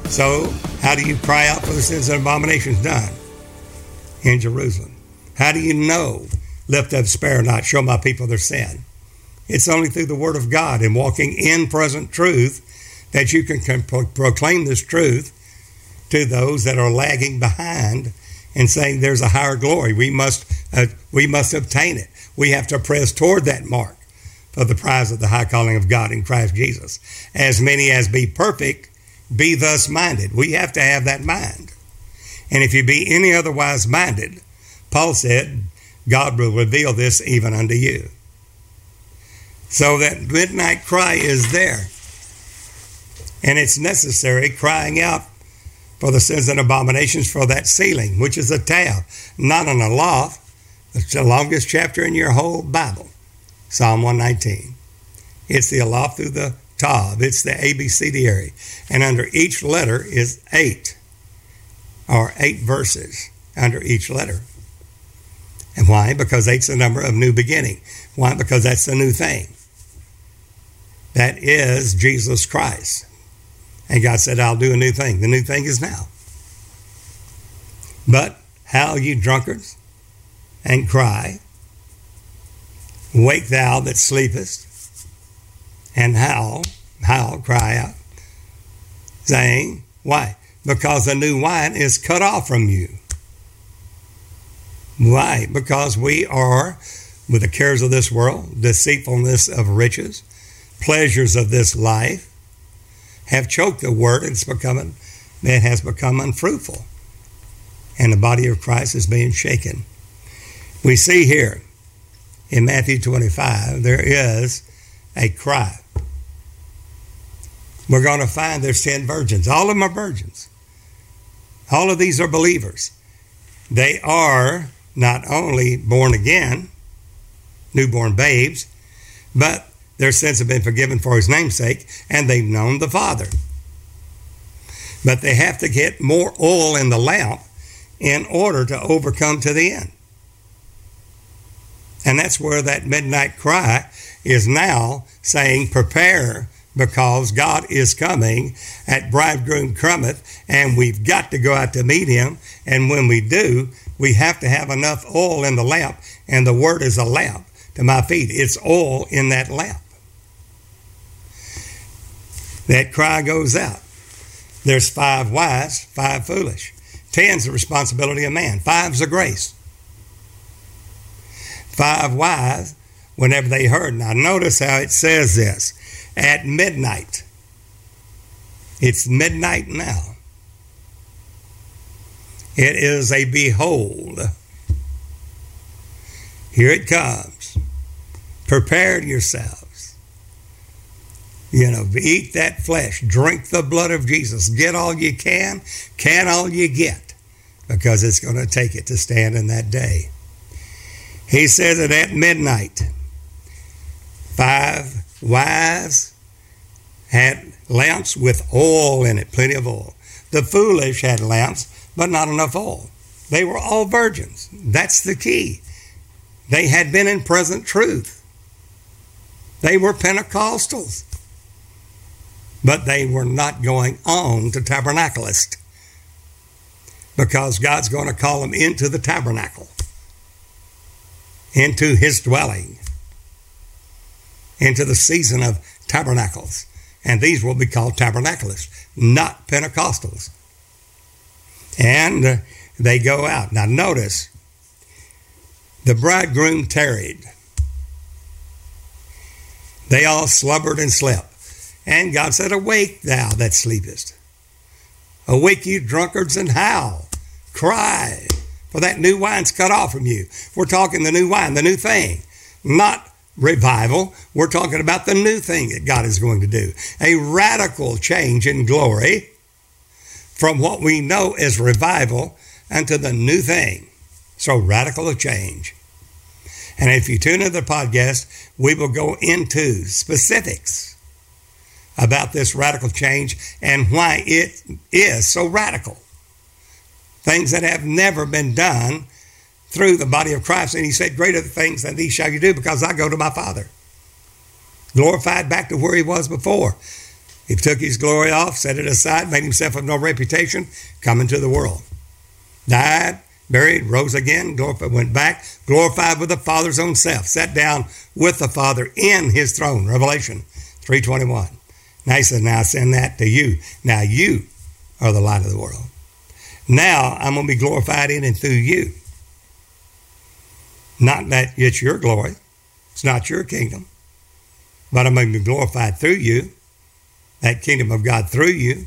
So, how do you cry out for the sins and abominations done in Jerusalem? How do you know, "Lift up, spare not, show my people their sin"? It's only through the Word of God and walking in present truth that you can proclaim this truth to those that are lagging behind and saying there's a higher glory. We must obtain it. We have to press toward that mark for the prize of the high calling of God in Christ Jesus. As many as be perfect, be thus minded. We have to have that mind. And if you be any otherwise minded, Paul said, "God will reveal this even unto you." So that midnight cry is there. And it's necessary, crying out for the sins and abominations, for that sealing, which is a tab, not an aloft. It's the longest chapter in your whole Bible, Psalm 119. It's the aloft through the Tav. It's the ABCDary. And under each letter is 8 verses under each letter. And why? Because 8's the number of new beginning. Why? Because that's the new thing. That is Jesus Christ. And God said, "I'll do a new thing." The new thing is now. But how, you drunkards, and cry, "Wake thou that sleepest," and howl, cry out, saying, why? Because the new wine is cut off from you. Why? Because we are, with the cares of this world, deceitfulness of riches, pleasures of this life, have choked the word. It has become unfruitful. And the body of Christ is being shaken. We see here in Matthew 25, there is a cry. We're going to find there's 10 virgins. All of them are virgins. All of these are believers. They are not only born again, newborn babes, but their sins have been forgiven for his name's sake, and they've known the Father. But they have to get more oil in the lamp in order to overcome to the end. And that's where that midnight cry is now saying, "Prepare, because God is coming, that bridegroom cometh," and we've got to go out to meet him. And when we do, we have to have enough oil in the lamp, and the word is a lamp to my feet. It's oil in that lamp. That cry goes out. There's 5 wise, 5 foolish. 10's the responsibility of man. 5's the grace. 5 wise, whenever they heard. Now notice how it says this. At midnight. It's midnight now. It is a behold. Here it comes. Prepare yourselves. Eat that flesh. Drink the blood of Jesus. Get all you can all you get, because it's going to take it to stand in that day. He says that at midnight, 5 wise had lamps with oil in it, plenty of oil. The foolish had lamps, but not enough oil. They were all virgins. That's the key. They had been in present truth. They were Pentecostals. But they were not going on to tabernacleist, because God's going to call them into the tabernacle, into his dwelling, into the season of tabernacles. And these will be called tabernacleists, not Pentecostals. And they go out. Now notice, the bridegroom tarried. They all slumbered and slept. And God said, awake thou that sleepest. Awake you drunkards and howl. Cry, for that new wine's cut off from you. We're talking the new wine, the new thing, not revival. We're talking about the new thing that God is going to do. A radical change in glory from what we know as revival unto the new thing. So radical a change. And if you tune into the podcast, we will go into specifics about this radical change and why it is so radical. Things that have never been done through the body of Christ. And he said, greater things than these shall you do, because I go to my Father. Glorified back to where he was before. He took his glory off, set it aside, made himself of no reputation, come into the world. Died, buried, rose again, glorified, went back, glorified with the Father's own self, sat down with the Father in his throne, Revelation 3:21. Now he said, now I send that to you. Now you are the light of the world. Now I'm going to be glorified in and through you. Not that it's your glory, it's not your kingdom, but I'm going to be glorified through you, that kingdom of God through you,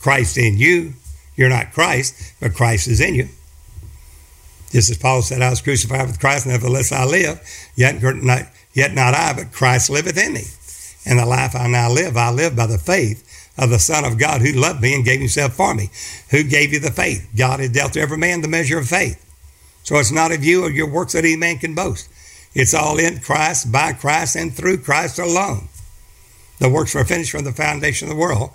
Christ in you. You're not Christ, but Christ is in you. Just as Paul said, I was crucified with Christ, nevertheless I live, yet not I, but Christ liveth in me. And the life I now live, I live by the faith of the Son of God who loved me and gave himself for me. Who gave you the faith? God has dealt to every man the measure of faith. So it's not of you or your works that any man can boast. It's all in Christ, by Christ, and through Christ alone. The works were finished from the foundation of the world.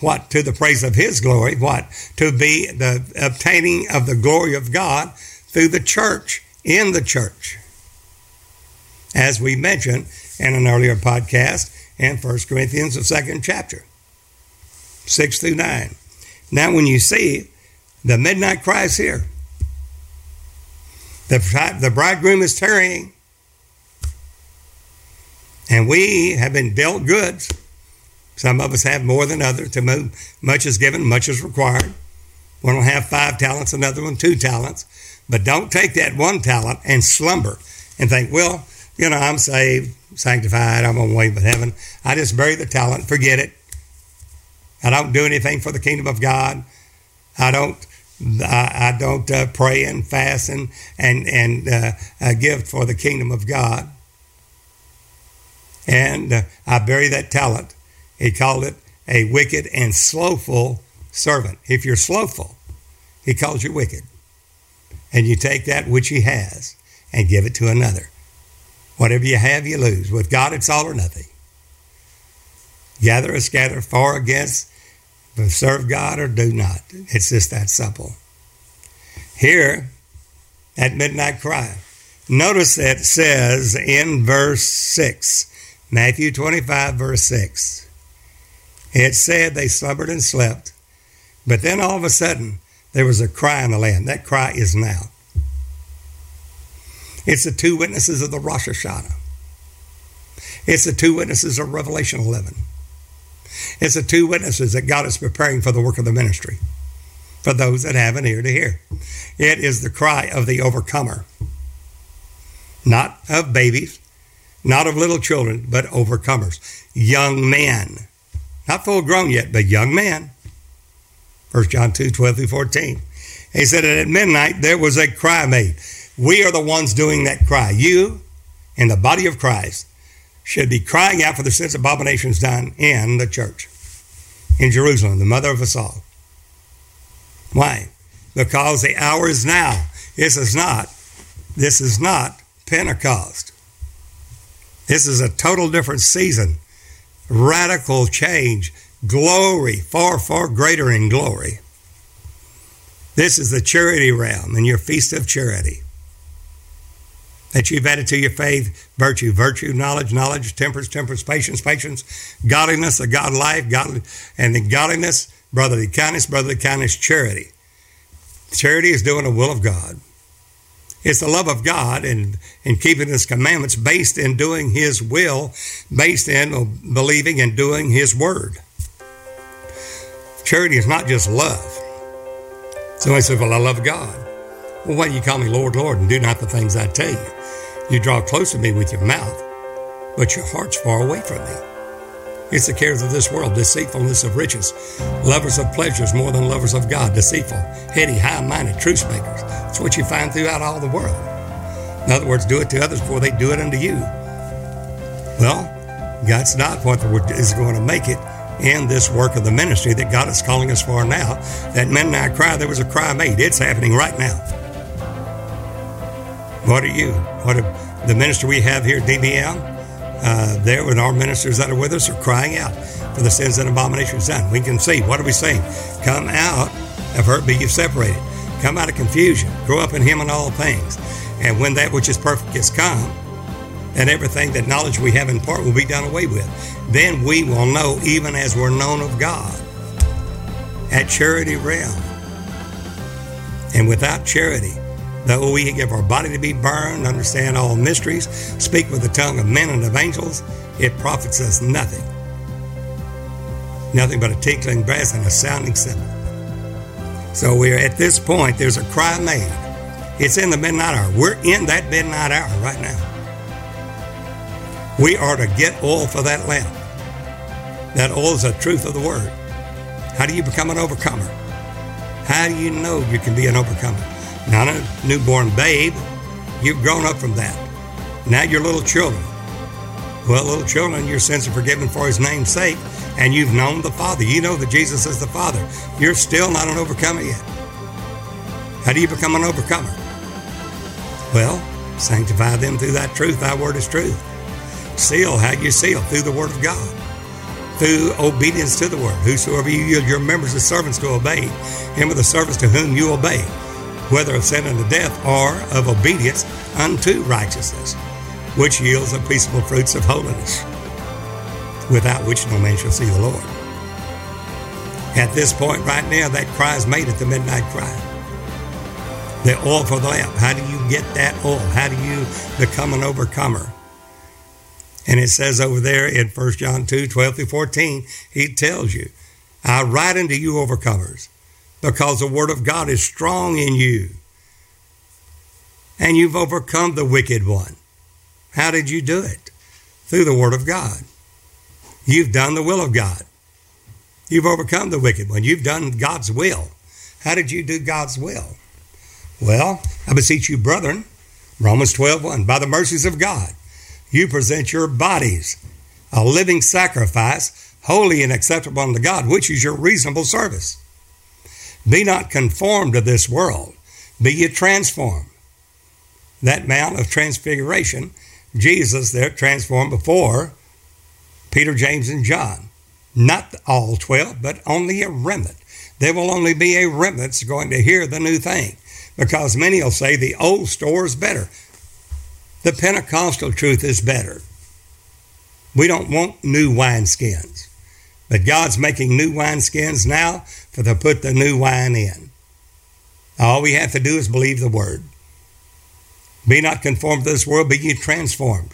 What? To the praise of his glory. What? To be the obtaining of the glory of God through the church, in the church. As we mentioned in an earlier podcast in 1 Corinthians, the 2nd chapter, 6 through 9. Now when you see the midnight cry is here. The bridegroom is tarrying, and we have been dealt goods. Some of us have more than others. To whom much is given, much is required. One will have 5 talents, another one 2 talents. But don't take that 1 talent and slumber and think, well, you know, I'm saved, sanctified, I'm on the way to heaven. I just bury the talent, forget it. I don't do anything for the kingdom of God. I don't pray and fast and give for the kingdom of God. And I bury that talent. He called it a wicked and slothful servant. If you're slothful, he calls you wicked. And you take that which he has and give it to another. Whatever you have, you lose. With God, it's all or nothing. Gather or scatter, for or against, but serve God or do not. It's just that simple. Here, at midnight cry, notice that it says in verse 6, Matthew 25, verse 6, it said they slumbered and slept, but then all of a sudden there was a cry in the land. That cry is now. It's the 2 witnesses of the Rosh Hashanah. It's the 2 witnesses of Revelation 11. It's the 2 witnesses that God is preparing for the work of the ministry, for those that have an ear to hear. It is the cry of the overcomer, not of babies, not of little children, but overcomers, young men, not full grown yet, but young men. 1 John 2, 12 through 14. He said that at midnight there was a cry made. We are the ones doing that cry. You and the body of Christ should be crying out for the sins of abominations done in the church, in Jerusalem, the mother of us all. Why? Because the hour is now. This is not Pentecost. This is a total different season. Radical change, glory, far, far greater in glory. This is the charity realm and your feast of charity. That you've added to your faith virtue, knowledge, temperance, patience, godliness, a God life, and then godliness, brotherly kindness, charity. Charity is doing the will of God. It's the love of God and keeping His commandments based in doing His will, based in believing and doing His word. Charity is not just love. Somebody says, well, I love God. Well, why do you call me Lord, Lord, and do not the things I tell you? You draw close to me with your mouth, but your heart's far away from me. It's the cares of this world, deceitfulness of riches, lovers of pleasures more than lovers of God, deceitful, heady, high-minded, truce-makers. That's what you find throughout all the world. In other words, do it to others before they do it unto you. Well, God's not what is going to make it in this work of the ministry that God is calling us for now. That midnight cry, there was a cry made. It's happening right now. What are you? The minister we have here at DBM, there and our ministers that are with us are crying out for the sins and abominations done. We can see. What are we saying? Come out of her, be you separated. Come out of confusion. Grow up in Him in all things. And when that which is perfect is come, and everything that knowledge we have in part will be done away with, then we will know even as we're known of God at charity realm. And without charity, though we give our body to be burned, understand all mysteries, speak with the tongue of men and of angels, it profits us nothing. Nothing but a tinkling brass and a sounding cymbal. So we're at this point, there's a cry made. It's in the midnight hour. We're in that midnight hour right now. We are to get oil for that lamp. That oil is the truth of the word. How do you become an overcomer? How do you know you can be an overcomer? Not a newborn babe. You've grown up from that. Now you're little children. Well, little children, your sins are forgiven for His name's sake, and you've known the Father. You know that Jesus is the Father. You're still not an overcomer yet. How do you become an overcomer? Well, sanctify them through thy truth. Thy word is truth. Seal how you seal, through the word of God. Through obedience to the word. Whosoever you yield your members as servants to obey, him are the servants to whom you obey, whether of sin unto death or of obedience unto righteousness, which yields the peaceable fruits of holiness, without which no man shall see the Lord. At this point right now, that cry is made at the midnight cry. The oil for the lamp. How do you get that oil? How do you become an overcomer? And it says over there in 1 John 2, 12 through 14, he tells you, I write unto you overcomers, because the word of God is strong in you, and you've overcome the wicked one. How did you do it? Through the word of God. You've done the will of God. You've overcome the wicked one. You've done God's will. How did you do God's will? Well, I beseech you, brethren, Romans 12:1, by the mercies of God, you present your bodies a living sacrifice, holy and acceptable unto God, which is your reasonable service. Be not conformed to this world, be ye transformed. That Mount of Transfiguration, Jesus there transformed before Peter, James, and John. Not all 12, but only a remnant. There will only be a remnant that's going to hear the new thing, because many will say the old store is better. The Pentecostal truth is better. We don't want new wineskins. But God's making new wineskins now for to put the new wine in. All we have to do is believe the word. Be not conformed to this world, but ye transformed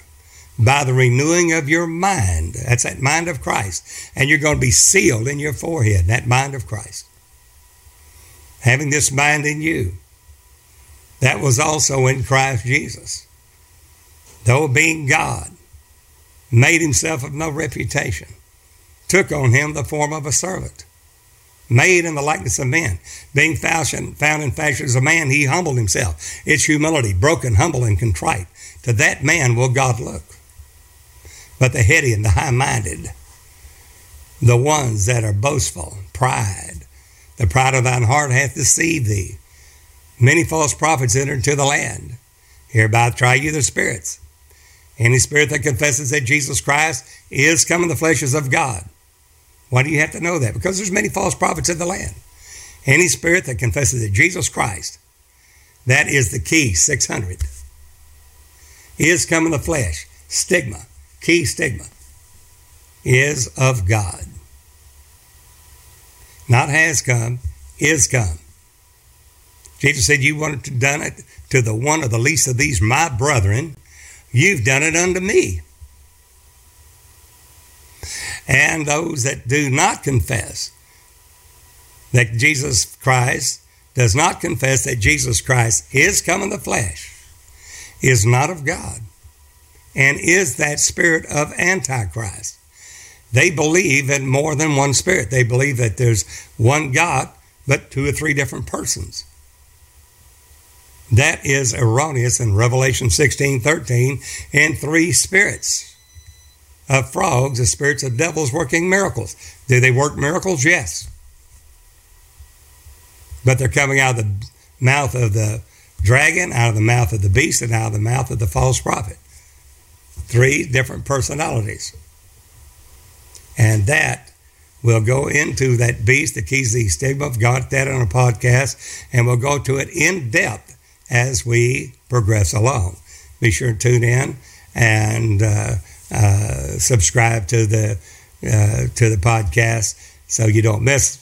by the renewing of your mind. That's that mind of Christ. And you're going to be sealed in your forehead, that mind of Christ. Having this mind in you, that was also in Christ Jesus. Though being God, made himself of no reputation, took on him the form of a servant, made in the likeness of men. Being found in fashion as a man, he humbled himself. It's humility, broken, humble, and contrite. To that man will God look. But the heady and the high-minded, the ones that are boastful, pride, the pride of thine heart hath deceived thee. Many false prophets entered into the land. Hereby try you the spirits. Any spirit that confesses that Jesus Christ is come in the flesh is of God. Why do you have to know that? Because there's many false prophets in the land. Any spirit that confesses that Jesus Christ, that is the key, 600, is come in the flesh, stigma, key stigma, is of God. Not has come, is come. Jesus said, you wanted to done it to the one of the least of these, my brethren. You've done it unto me. And those that do not confess that Jesus Christ does not confess that Jesus Christ is come in the flesh, is not of God, and is that spirit of Antichrist. They believe in more than one spirit. They believe that there's one God, but two or three different persons. That is erroneous in Revelation 16:13, and three spirits of frogs, the spirits of devils working miracles. Do they work miracles? Yes. But they're coming out of the mouth of the dragon, out of the mouth of the beast, and out of the mouth of the false prophet. Three different personalities. And that will go into that beast, the keys to the stigma. I've got that on a podcast, and we'll go to it in depth as we progress along. Be sure to tune in and subscribe to the podcast so you don't miss,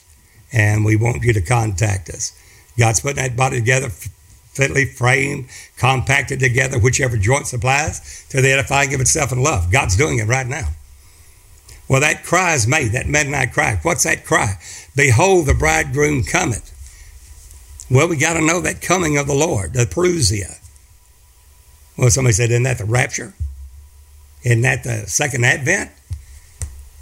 and we want you to contact us. God's putting that body together, fitly framed, compacted together, whichever joint supplies, to the edifying of itself in love. God's doing it right now. Well, that cry is made, that midnight cry. What's that cry? Behold, the bridegroom cometh. Well, we got to know that coming of the Lord, the parousia. Well, somebody said, isn't that the rapture? Isn't that the second advent?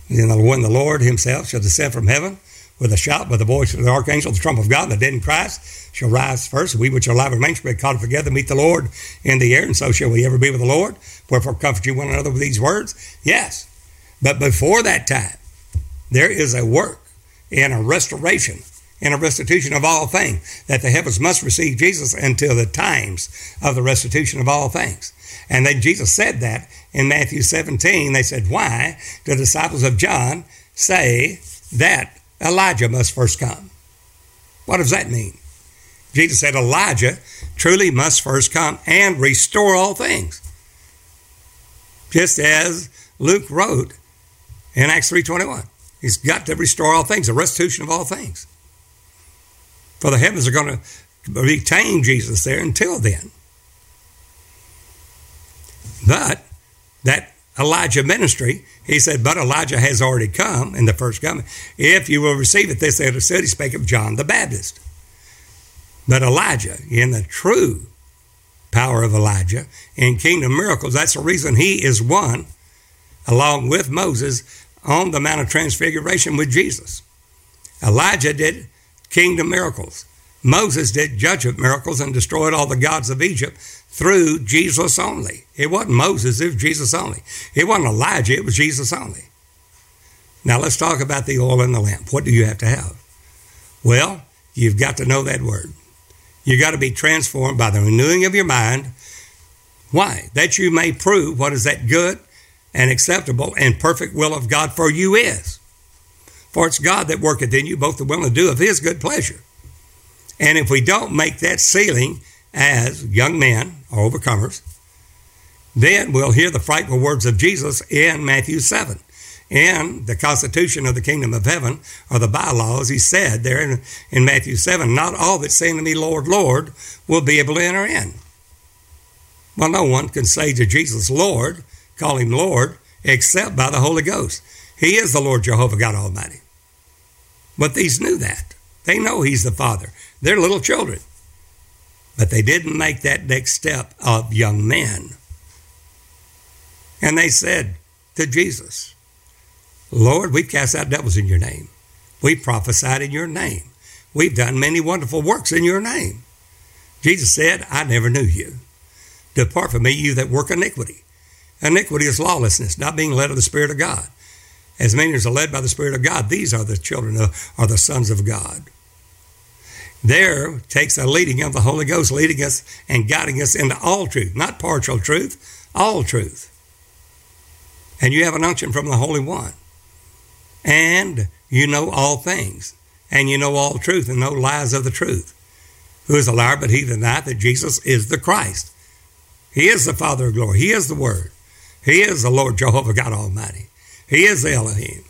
You know, when the Lord himself shall descend from heaven with a shout, with the voice of the archangel, the trump of God, the dead in Christ shall rise first. We which are alive and remain shall be caught up together, meet the Lord in the air, and so shall we ever be with the Lord. Wherefore comfort you one another with these words. Yes. But before that time, there is a work and a restoration and a restitution of all things, that the heavens must receive Jesus until the times of the restitution of all things. And then Jesus said that in Matthew 17. They said, why do the disciples of John say that Elijah must first come? What does that mean? Jesus said Elijah truly must first come and restore all things. Just as Luke wrote, in Acts 3:21, he's got to restore all things, the restitution of all things. For the heavens are going to retain Jesus there until then. But that Elijah ministry, he said, but Elijah has already come in the first coming. If you will receive it, this other city spake of John the Baptist. But Elijah, in the true power of Elijah, in kingdom miracles, that's the reason he is one, along with Moses, on the Mount of Transfiguration with Jesus. Elijah did kingdom miracles. Moses did judgment miracles and destroyed all the gods of Egypt through Jesus only. It wasn't Moses, it was Jesus only. It wasn't Elijah, it was Jesus only. Now let's talk about the oil in the lamp. What do you have to have? Well, you've got to know that word. You've got to be transformed by the renewing of your mind. Why? That you may prove what is that good and acceptable and perfect will of God for you is. For it's God that worketh in you both the will and do of his good pleasure. And if we don't make that sealing as young men or overcomers, then we'll hear the frightful words of Jesus in Matthew 7. In the constitution of the kingdom of heaven, or the bylaws, he said there in Matthew 7, not all that say unto me, Lord, Lord, will be able to enter in. Well, no one can say to Jesus, Lord, call him Lord, except by the Holy Ghost. He is the Lord Jehovah God Almighty. But these knew that. They know he's the Father. They're little children. But they didn't make that next step of young men. And they said to Jesus, Lord, we've cast out devils in your name. We've prophesied in your name. We've done many wonderful works in your name. Jesus said, I never knew you. Depart from me, you that work iniquity. Iniquity is lawlessness, not being led of the Spirit of God. As many as are led by the Spirit of God, these are the children are the sons of God. There takes a leading of the Holy Ghost, leading us and guiding us into all truth, not partial truth, all truth. And you have an unction from the Holy One. And you know all things. and you know all truth, and no lies of the truth. Who is a liar but he that denieth that Jesus is the Christ? He is the Father of glory. He is the Word. He is the Lord Jehovah God Almighty. He is the Elohim.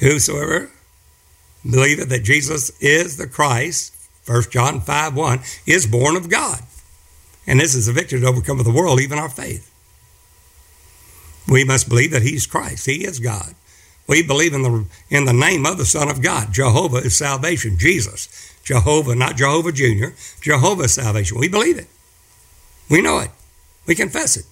Whosoever believeth that Jesus is the Christ, 1 John 5:1, is born of God. And this is the victory that overcometh the world, even our faith. We must believe that he's Christ. He is God. We believe in the name of the Son of God. Jehovah is salvation. Jesus. Jehovah, not Jehovah Jr. Jehovah is salvation. We believe it. We know it. We confess it.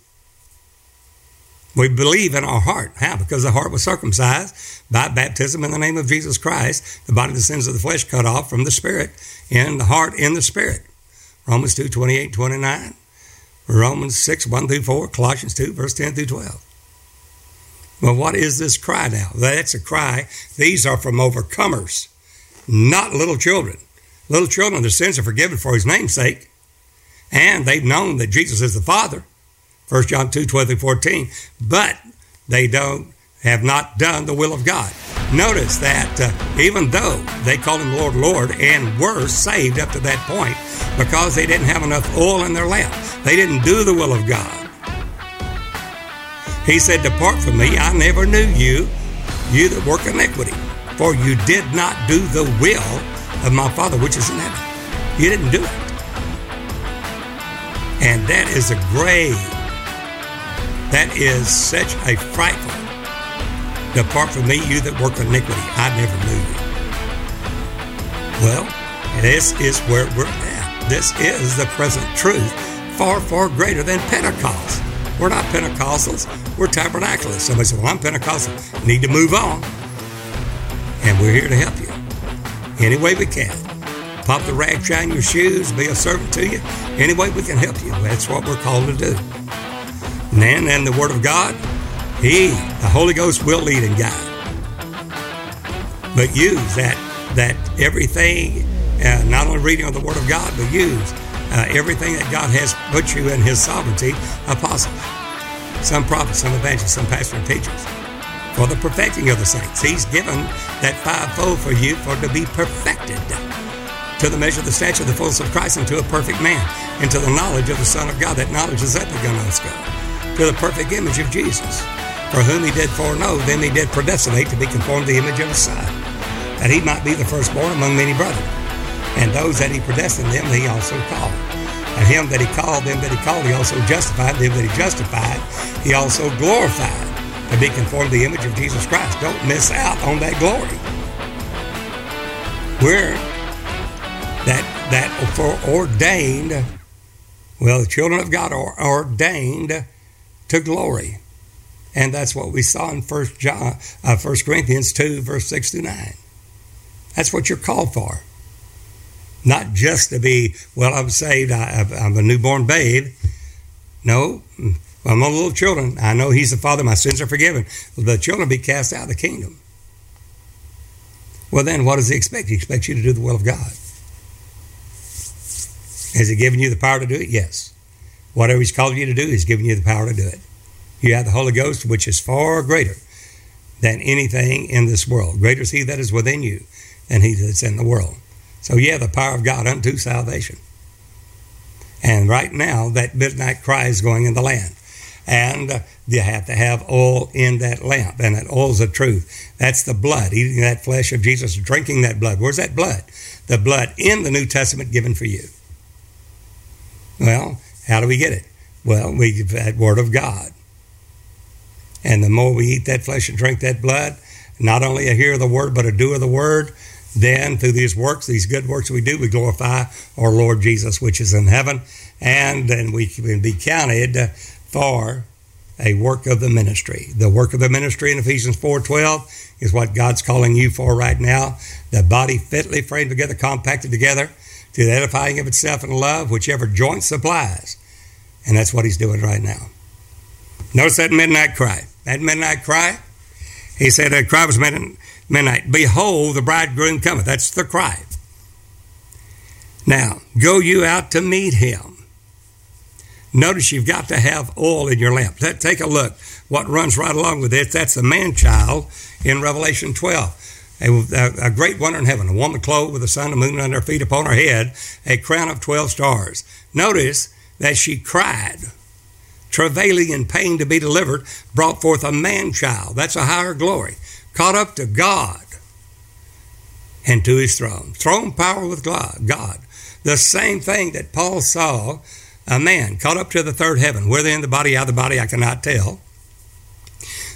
We believe in our heart. How? Because the heart was circumcised by baptism in the name of Jesus Christ, the body, the sins of the flesh cut off from the Spirit, and the heart in the Spirit. Romans 2, 28, 29. Romans 6, 1 through 4. Colossians 2, verse 10 through 12. Well, what is this cry now? That's a cry. These are from overcomers, not little children. Little children, their sins are forgiven for his name's sake. And they've known that Jesus is the Father. 1 John 2, 12 through 14. But they have not done the will of God. Notice that even though they called him Lord, Lord, and were saved up to that point because they didn't have enough oil in their lamp. They didn't do the will of God. He said, depart from me, I never knew you, you that work iniquity. For you did not do the will of my Father which is in heaven. You didn't do it. And that is a grave. That is such a frightful. Depart from me, you that work iniquity. I never knew you. Well, this is where we're at. This is the present truth, far, far greater than Pentecost. We're not Pentecostals. We're Tabernacleists. Somebody said, well, I'm Pentecostal. You need to move on. And we're here to help you. Any way we can. Pop the rag, shine your shoes, be a servant to you. Any way we can help you. That's what we're called to do. And then in the Word of God, He, the Holy Ghost, will lead and guide. But use that everything, not only reading of the Word of God, but use everything that God has put you in His sovereignty, apostles, some prophets, some evangelists, some pastors and teachers, for the perfecting of the saints. He's given that fivefold for you, for to be perfected, to the measure of the stature of the fullness of Christ, unto a perfect man, and to the knowledge of the Son of God. That knowledge is epigenosco, to the perfect image of Jesus, for whom He did foreknow, them He did predestinate to be conformed to the image of His Son, that He might be the firstborn among many brethren. And those that He predestined, them He also called. And Him that He called, them that He called, He also justified. Them that He justified, He also glorified, to be conformed to the image of Jesus Christ. Don't miss out on that glory. We're that foreordained, well, the children of God are ordained to glory. And that's what we saw in 1 Corinthians 2, verse 6 through 9. That's what you're called for. Not just to be, well, I'm saved, I'm a newborn babe. No, I'm a little children. I know He's the Father, my sins are forgiven. The children be cast out of the kingdom. Well, then what does He expect? He expects you to do the will of God. Has He given you the power to do it? Yes. Whatever He's called you to do, He's given you the power to do it. You have the Holy Ghost, which is far greater than anything in this world. Greater is He that is within you than he that's in the world. So you have the power of God unto salvation. And right now, that midnight cry is going in the land. And you have to have oil in that lamp. And that oil is the truth. That's the blood, eating that flesh of Jesus, drinking that blood. Where's that blood? The blood in the New Testament given for you. Well, how do we get it? Well, we give that Word of God. And the more we eat that flesh and drink that blood, not only a hearer of the Word, but a doer of the Word, then through these works, these good works we do, we glorify our Lord Jesus, which is in heaven. And then we can be counted for a work of the ministry. The work of the ministry in Ephesians 4:12 is what God's calling you for right now. The body fitly framed together, compacted together, to the edifying of itself in love, whichever joint supplies. And that's what He's doing right now. Notice that midnight cry. That midnight cry, He said, that cry was midnight. Behold, the bridegroom cometh. That's the cry. Now, go you out to meet Him. Notice you've got to have oil in your lamp. Take a look. What runs right along with it, that's the man-child in Revelation 12. a great wonder in heaven, a woman clothed with the sun and moon under her feet, upon her head a crown of 12 stars. Notice that she cried, travailing in pain to be delivered, brought forth a man-child. That's a higher glory, caught up to God and to his throne. Throne power with God. The same thing that Paul saw, a man caught up to the third heaven, whether in the body, out of the body, I cannot tell.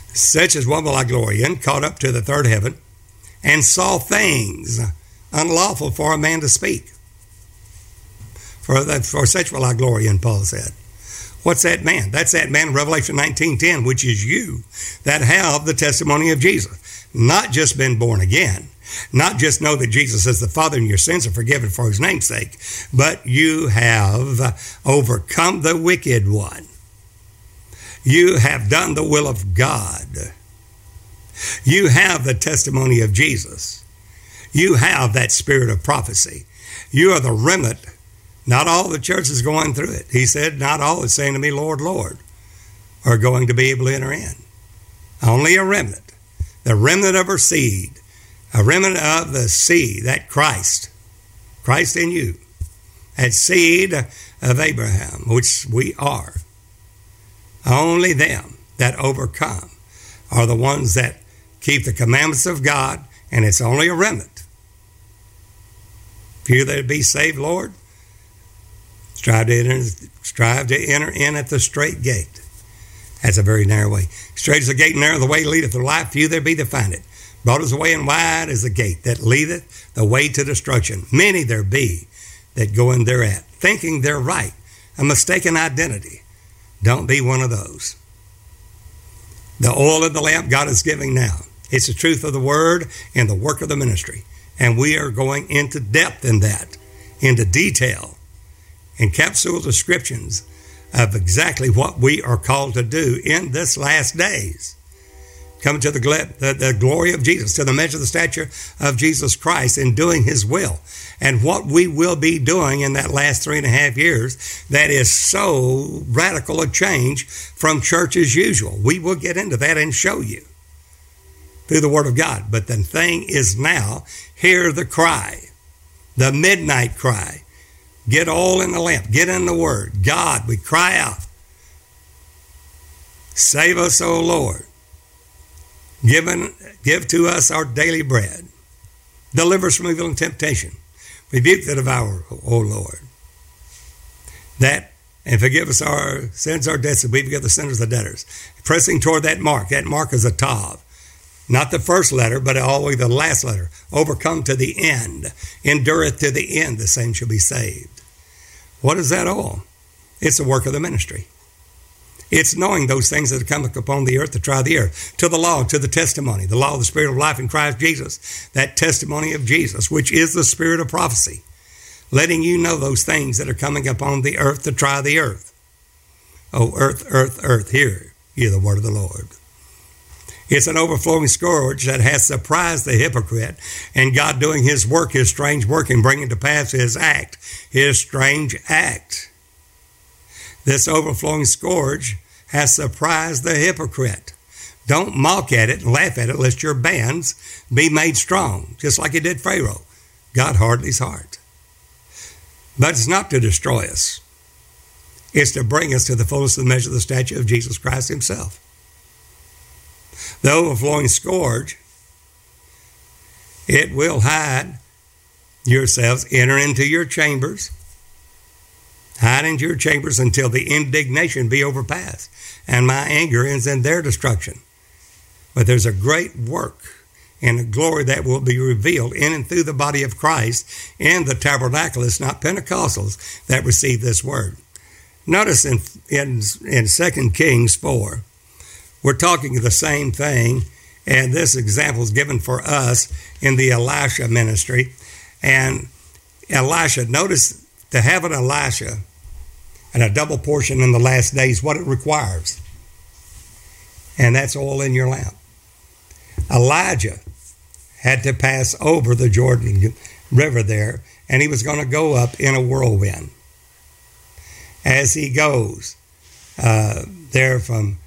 Such as one will I glory in, caught up to the third heaven, and saw things unlawful for a man to speak. For such will I glory in, Paul said. What's that man? That's that man in Revelation 19:10, which is you, that have the testimony of Jesus. Not just been born again, not just know that Jesus is the Father and your sins are forgiven for his name's sake, but you have overcome the wicked one. You have done the will of God. You have the testimony of Jesus. You have that spirit of prophecy. You are the remnant. Not all the church is going through it. He said, not all is saying to me, Lord, Lord, are going to be able to enter in. Only a remnant. The remnant of her seed. A remnant of the seed, that Christ. Christ in you. That seed of Abraham, which we are. Only them that overcome are the ones that keep the commandments of God, and it's only a remnant. Few that be saved, Lord, strive to enter in at the straight gate. That's a very narrow way. Straight is the gate, and narrow the way leadeth to life. Few there be that find it. Broad is the way, and wide is the gate that leadeth the way to destruction. Many there be that go in thereat, thinking they're right, a mistaken identity. Don't be one of those. The oil of the lamp God is giving now. It's the truth of the word and the work of the ministry. And we are going into depth in that, into detail, in capsule descriptions of exactly what we are called to do in this last days. Come to the glory of Jesus, to the measure of the stature of Jesus Christ in doing his will. And what we will be doing in that last 3.5 years, that is so radical a change from church as usual. We will get into that and show you through the word of God. But the thing is now, hear the cry, the midnight cry. Get oil in the lamp, get in the word. God, we cry out. Save us, O Lord. Give to us our daily bread. Deliver us from evil and temptation. Rebuke the devourer, O Lord. That, and forgive us our sins, our debts, as we forgive the sinners, the debtors. Pressing toward that mark. That mark is a tav. Not the first letter, but always the last letter. Overcome to the end. Endureth to the end. The same shall be saved. What is that all? It's the work of the ministry. It's knowing those things that have come upon the earth to try the earth, to the law, to the testimony, the law of the spirit of life in Christ Jesus, that testimony of Jesus, which is the spirit of prophecy, letting you know those things that are coming upon the earth to try the earth. Oh, earth, earth, earth, hear ye the word of the Lord. It's an overflowing scourge that has surprised the hypocrite, and God doing his work, his strange work, and bringing to pass his strange act. This overflowing scourge has surprised the hypocrite. Don't mock at it and laugh at it, lest your bands be made strong, just like he did Pharaoh. God hardened his heart. But it's not to destroy us. It's to bring us to the fullness of the measure of the stature of Jesus Christ himself. The overflowing scourge, it will hide yourselves, enter into your chambers, hide into your chambers until the indignation be overpassed, and my anger ends in their destruction. But there's a great work and a glory that will be revealed in and through the body of Christ and the tabernacleists, not Pentecostals, that receive this word. Notice in 2 Kings 4, we're talking the same thing, and this example is given for us in the Elisha ministry. And Elisha, notice, to have an Elisha and a double portion in the last days, what it requires. And that's oil in your lamp. Elijah had to pass over the Jordan River there, and he was going to go up in a whirlwind. As he goes there from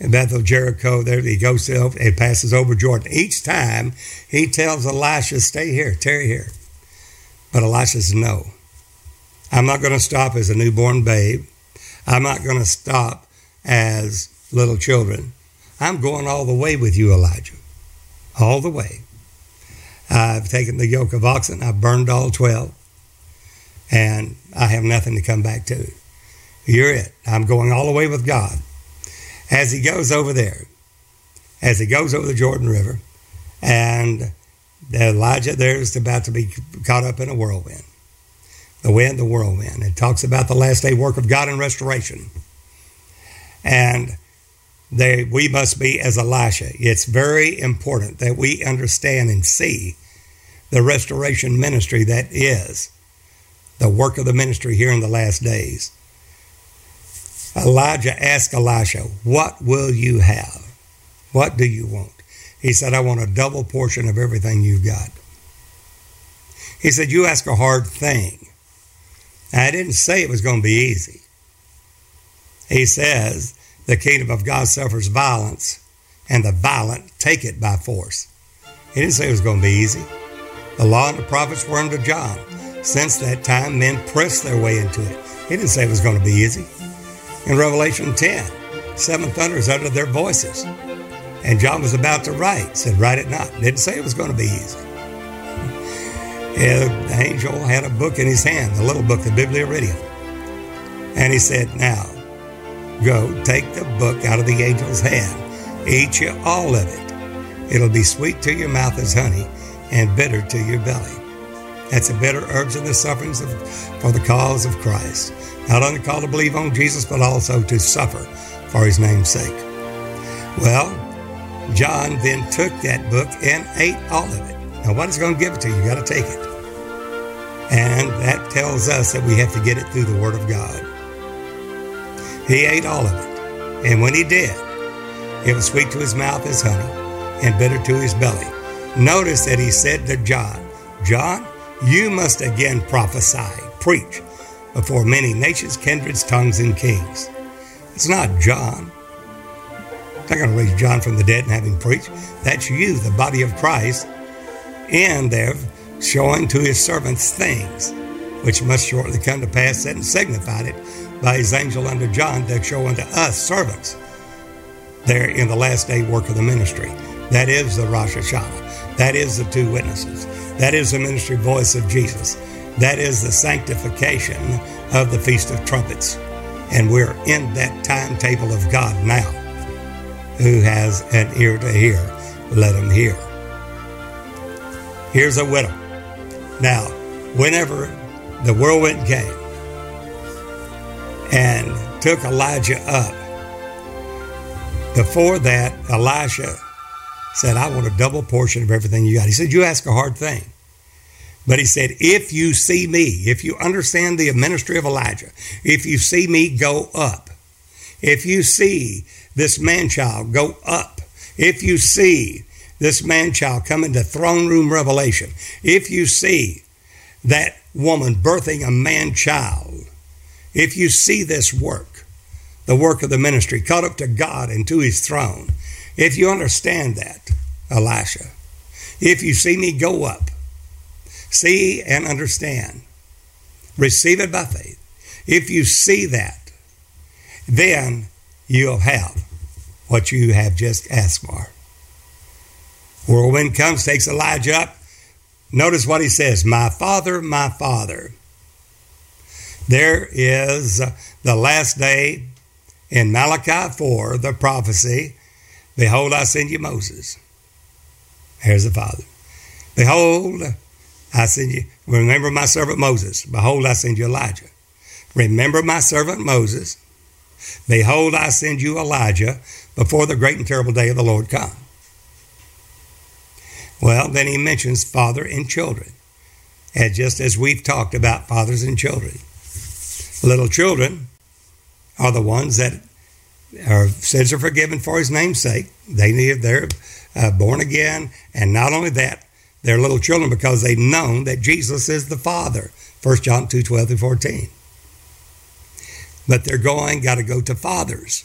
in Bethel, Jericho. There he goes and passes over Jordan. Each time he tells Elisha, stay here, tarry here. But Elisha says, no, I'm not going to stop as a newborn babe. I'm not going to stop as little children. I'm going all the way with you, Elijah, all the way. I've taken the yoke of oxen. I've burned all 12. And I have nothing to come back to. You're it. I'm going all the way with God. As he goes over there, as he goes over the Jordan River, and Elijah there is about to be caught up in a whirlwind. The wind, the whirlwind. It talks about the last day work of God in restoration. And we must be as Elisha. It's very important that we understand and see the restoration ministry that is the work of the ministry here in the last days. Elijah asked Elisha, what will you have? What do you want? He said, I want a double portion of everything you've got. He said, you ask a hard thing. Now, I didn't say it was going to be easy. He says, the kingdom of God suffers violence, and the violent take it by force. He didn't say it was going to be easy. The law and the prophets were under John. Since that time, men pressed their way into it. He didn't say it was going to be easy. In Revelation 10, seven thunders uttered their voices. And John was about to write, said, write it not. Didn't say it was going to be easy. The angel had a book in his hand, the little book, the Biblia Regia. And he said, now, go take the book out of the angel's hand. Eat you all of it. It'll be sweet to your mouth as honey and bitter to your belly. That's the bitter herbs and the sufferings for the cause of Christ. Not only called to believe on Jesus, but also to suffer for his name's sake. Well, John then took that book and ate all of it. Nobody's going to give it to you. You've got to take it. And that tells us that we have to get it through the Word of God. He ate all of it. And when he did, it was sweet to his mouth as honey and bitter to his belly. Notice that he said to John, John, you must again prophesy, preach, before many nations, kindreds, tongues, and kings. It's not John. It's not going to raise John from the dead and have him preach. That's you, the body of Christ, and they're showing to his servants things, which must shortly come to pass, and signified it by his angel unto John, to show unto us servants there in the last day work of the ministry. That is the Rosh Hashanah. That is the two witnesses. That is the ministry voice of Jesus. That is the sanctification of the Feast of Trumpets. And we're in that timetable of God now. Who has an ear to hear, let him hear. Here's a widow. Now, whenever the whirlwind came and took Elijah up, before that, Elisha said, I want a double portion of everything you got. He said, you ask a hard thing. But he said, if you see me, if you understand the ministry of Elijah, if you see me go up, if you see this man-child go up, if you see this man-child come into throne room revelation, if you see that woman birthing a man-child, if you see this work, the work of the ministry, caught up to God and to his throne, if you understand that, Elisha, if you see me go up, see and understand, receive it by faith. If you see that, then you'll have what you have just asked for. Whirlwind comes, takes Elijah up. Notice what he says, my father, my father. There is the last day in Malachi 4, the prophecy, behold, I send you Moses. Here's the Father. Behold, I send you. Remember my servant Moses. Behold, I send you Elijah. Remember my servant Moses. Behold, I send you Elijah before the great and terrible day of the Lord come. Well, then he mentions father and children. And just as we've talked about fathers and children, little children are the ones that our sins are forgiven for his name's sake. They're born again. And not only that, they're little children because they've known that Jesus is the Father. 1 John 2, 12 through 14. But they're got to go to fathers.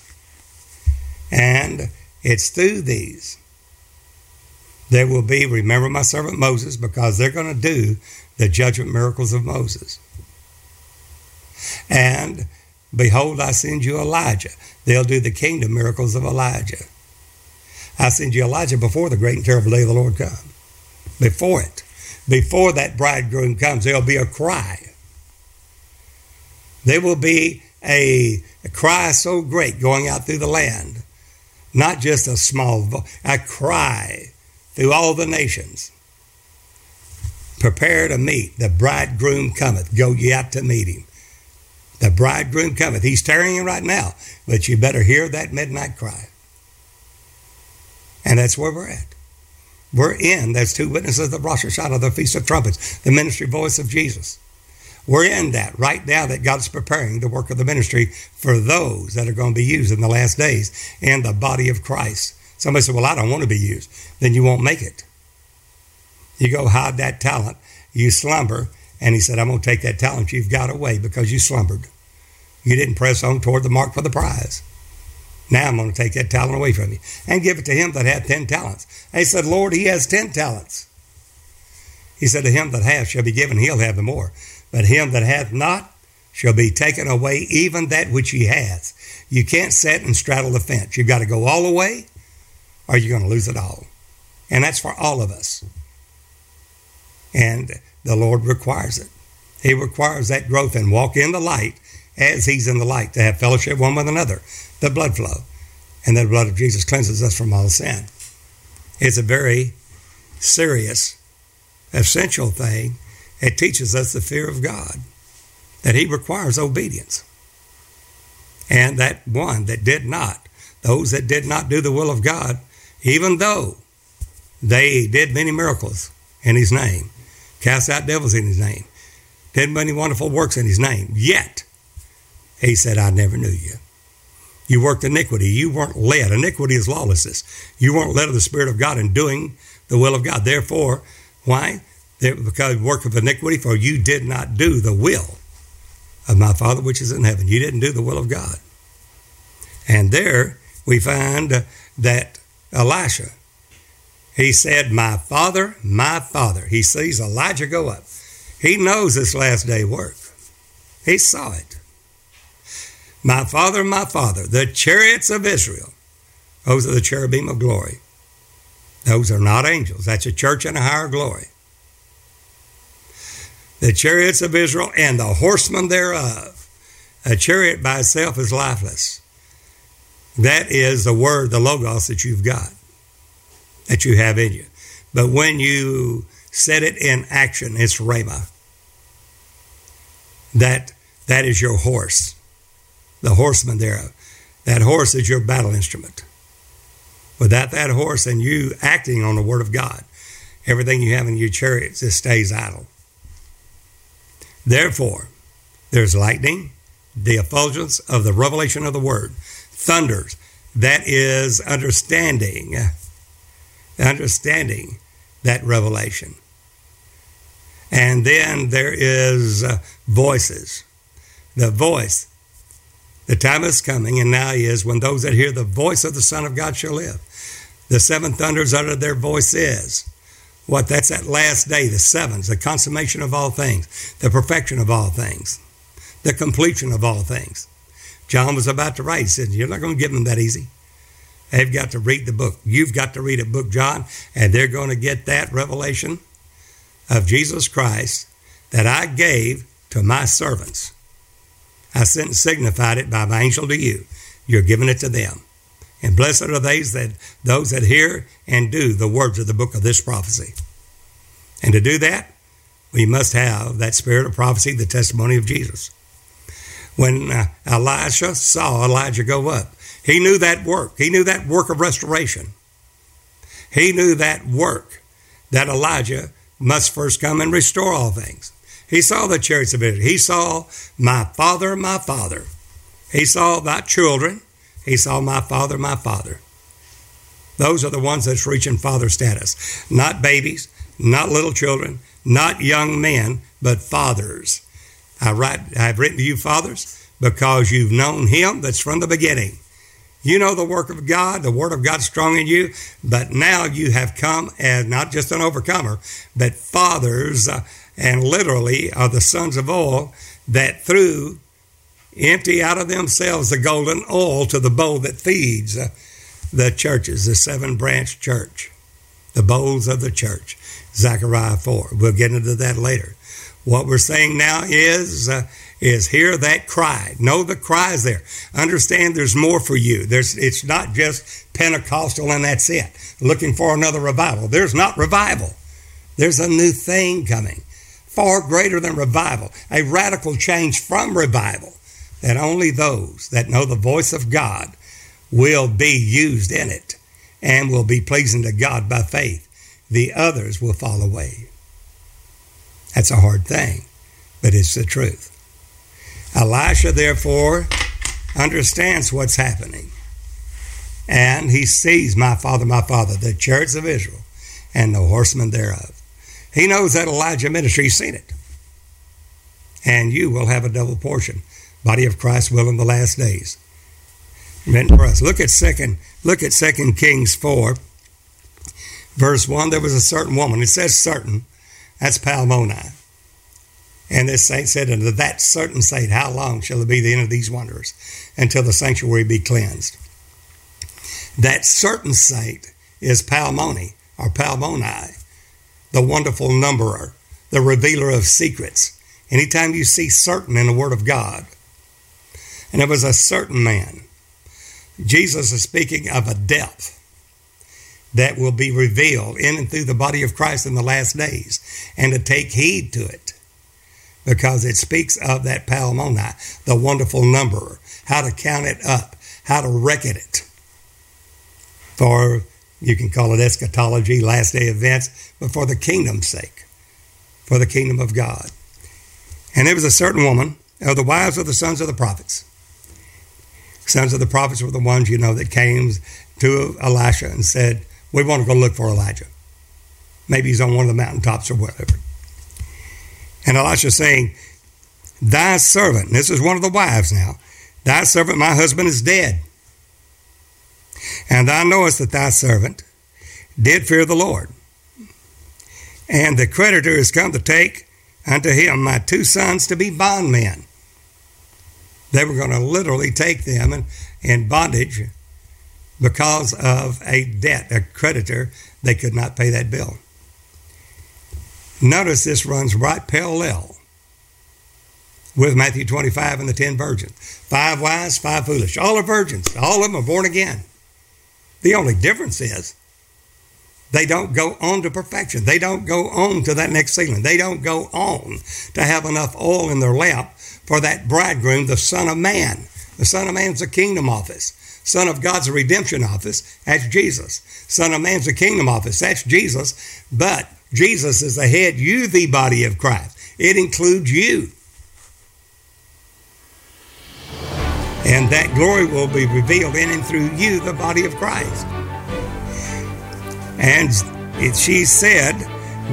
And And it's through these. There will be, remember my servant Moses, because they're going to do the judgment miracles of Moses. And behold, I send you Elijah. They'll do the kingdom miracles of Elijah. I send you Elijah before the great and terrible day of the Lord comes. Before it. Before that bridegroom comes, there'll be a cry. There will be a cry so great going out through the land. Not just a small voice, a cry through all the nations. Prepare to meet. The bridegroom cometh. Go ye out to meet him. The bridegroom cometh. He's tarrying right now, but you better hear that midnight cry. And that's where we're at. We're in, there's two witnesses, the Rosh Hashanah, the Feast of Trumpets, the ministry voice of Jesus. We're in that right now, that God's preparing the work of the ministry for those that are going to be used in the last days in the body of Christ. Somebody said, well, I don't want to be used. Then you won't make it. You go hide that talent, you slumber, and he said, I'm going to take that talent you've got away because you slumbered. You didn't press on toward the mark for the prize. Now I'm going to take that talent away from you and give it to him that hath 10 talents. And he said, Lord, he has 10 talents. He said, to him that hath shall be given, he'll have the more. But him that hath not shall be taken away, even that which he hath. You can't sit and straddle the fence. You've got to go all the way or you're going to lose it all. And that's for all of us. And the Lord requires it. He requires that growth and walk in the light as he's in the light, to have fellowship one with another, the blood flow. And the blood of Jesus cleanses us from all sin. It's a very serious, essential thing. It teaches us the fear of God, that he requires obedience. And that one that did not, those that did not do the will of God, even though they did many miracles in his name, cast out devils in his name, did many wonderful works in his name, yet he said, I never knew you. You worked iniquity. You weren't led. Iniquity is lawlessness. You weren't led of the Spirit of God in doing the will of God. Therefore, why? Because work of iniquity, for you did not do the will of my Father which is in heaven. You didn't do the will of God. And there we find that Elisha, he said, my Father, my Father. He sees Elijah go up. He knows this last day work. He saw it. My Father, the chariots of Israel. Those are the cherubim of glory. Those are not angels. That's a church in a higher glory. The chariots of Israel and the horsemen thereof. A chariot by itself is lifeless. That is the word, the logos that you've got, that you have in you. But when you set it in action, it's rhema. That is your horse. The horseman thereof. That horse is your battle instrument. Without that horse and you acting on the word of God, everything you have in your chariot just stays idle. Therefore, there's lightning, the effulgence of the revelation of the word, thunders. That is understanding. Understanding that revelation. And then there is voices. The voice. The time is coming, and now is, when those that hear the voice of the Son of God shall live. The 7 thunders under their voice is. What? That's that last day, the 7s, the consummation of all things, the perfection of all things, the completion of all things. John was about to write. He said, you're not going to give them that easy. They've got to read the book. You've got to read a book, John, and they're going to get that revelation of Jesus Christ that I gave to my servants. I sent and signified it by my angel to you. You're giving it to them. And blessed are those that hear and do the words of the book of this prophecy. And to do that, we must have that spirit of prophecy, the testimony of Jesus. When Elisha saw Elijah go up, he knew that work. He knew that work of restoration. He knew that work that Elijah must first come and restore all things. He saw the chariots of Israel. He saw my Father, my Father. He saw thy children. He saw my Father, my Father. Those are the ones that's reaching father status. Not babies, not little children, not young men, but fathers. I have written to you, fathers, because you've known him that's from the beginning. You know the work of God, the word of God is strong in you, but now you have come as not just an overcomer, but fathers, and literally are the sons of oil that through empty out of themselves the golden oil to the bowl that feeds the churches, the seven-branch church, the bowls of the church, Zechariah 4. We'll get into that later. What we're saying now is hear that cry. Know the cry is there. Understand there's more for you. It's not just Pentecostal and that's it. Looking for another revival. There's not revival. There's a new thing coming, far greater than revival, a radical change from revival that only those that know the voice of God will be used in it and will be pleasing to God by faith. The others will fall away. That's a hard thing, but it's the truth. Elisha, therefore, understands what's happening. And he sees my father, the church of Israel, and the horsemen thereof. He knows that Elijah ministry, he's seen it. And you will have a double portion. Body of Christ will in the last days. Meant for us. Look at 2 Kings 4. Verse 1, there was a certain woman. It says certain. That's Palmoni. And this saint said unto that certain saint, how long shall it be the end of these wonders until the sanctuary be cleansed? That certain saint is Palmoni or Palmoni, the wonderful numberer, the revealer of secrets. Anytime you see certain in the word of God. And it was a certain man. Jesus is speaking of a depth that will be revealed in and through the body of Christ in the last days, and to take heed to it, because it speaks of that Palmoni, the wonderful numberer, how to count it up, how to reckon it. For, you can call it eschatology, last day events, but for the kingdom's sake, for the kingdom of God. And there was a certain woman of the wives of the sons of the prophets. Sons of the prophets were the ones, you know, that came to Elisha and said, we want to go look for Elijah. Maybe he's on one of the mountaintops or whatever. And Elisha saying, thy servant, this is one of the wives now, thy servant, my husband, is dead. And thou knowest that thy servant did fear the Lord. And the creditor is come to take unto him my two sons to be bondmen. They were going to literally take them in bondage because of a debt, a creditor. They could not pay that bill. Notice this runs right parallel with Matthew 25 and the 10 virgins. 5 wise, 5 foolish. All are virgins. All of them are born again. The only difference is they don't go on to perfection. They don't go on to that next ceiling. They don't go on to have enough oil in their lamp for that bridegroom, the Son of Man. The Son of Man's the kingdom office. Son of God's redemption office, that's Jesus. Son of Man's the kingdom office, that's Jesus. But Jesus is the head, you the body of Christ. It includes you. And that glory will be revealed in and through you, the body of Christ. And she said,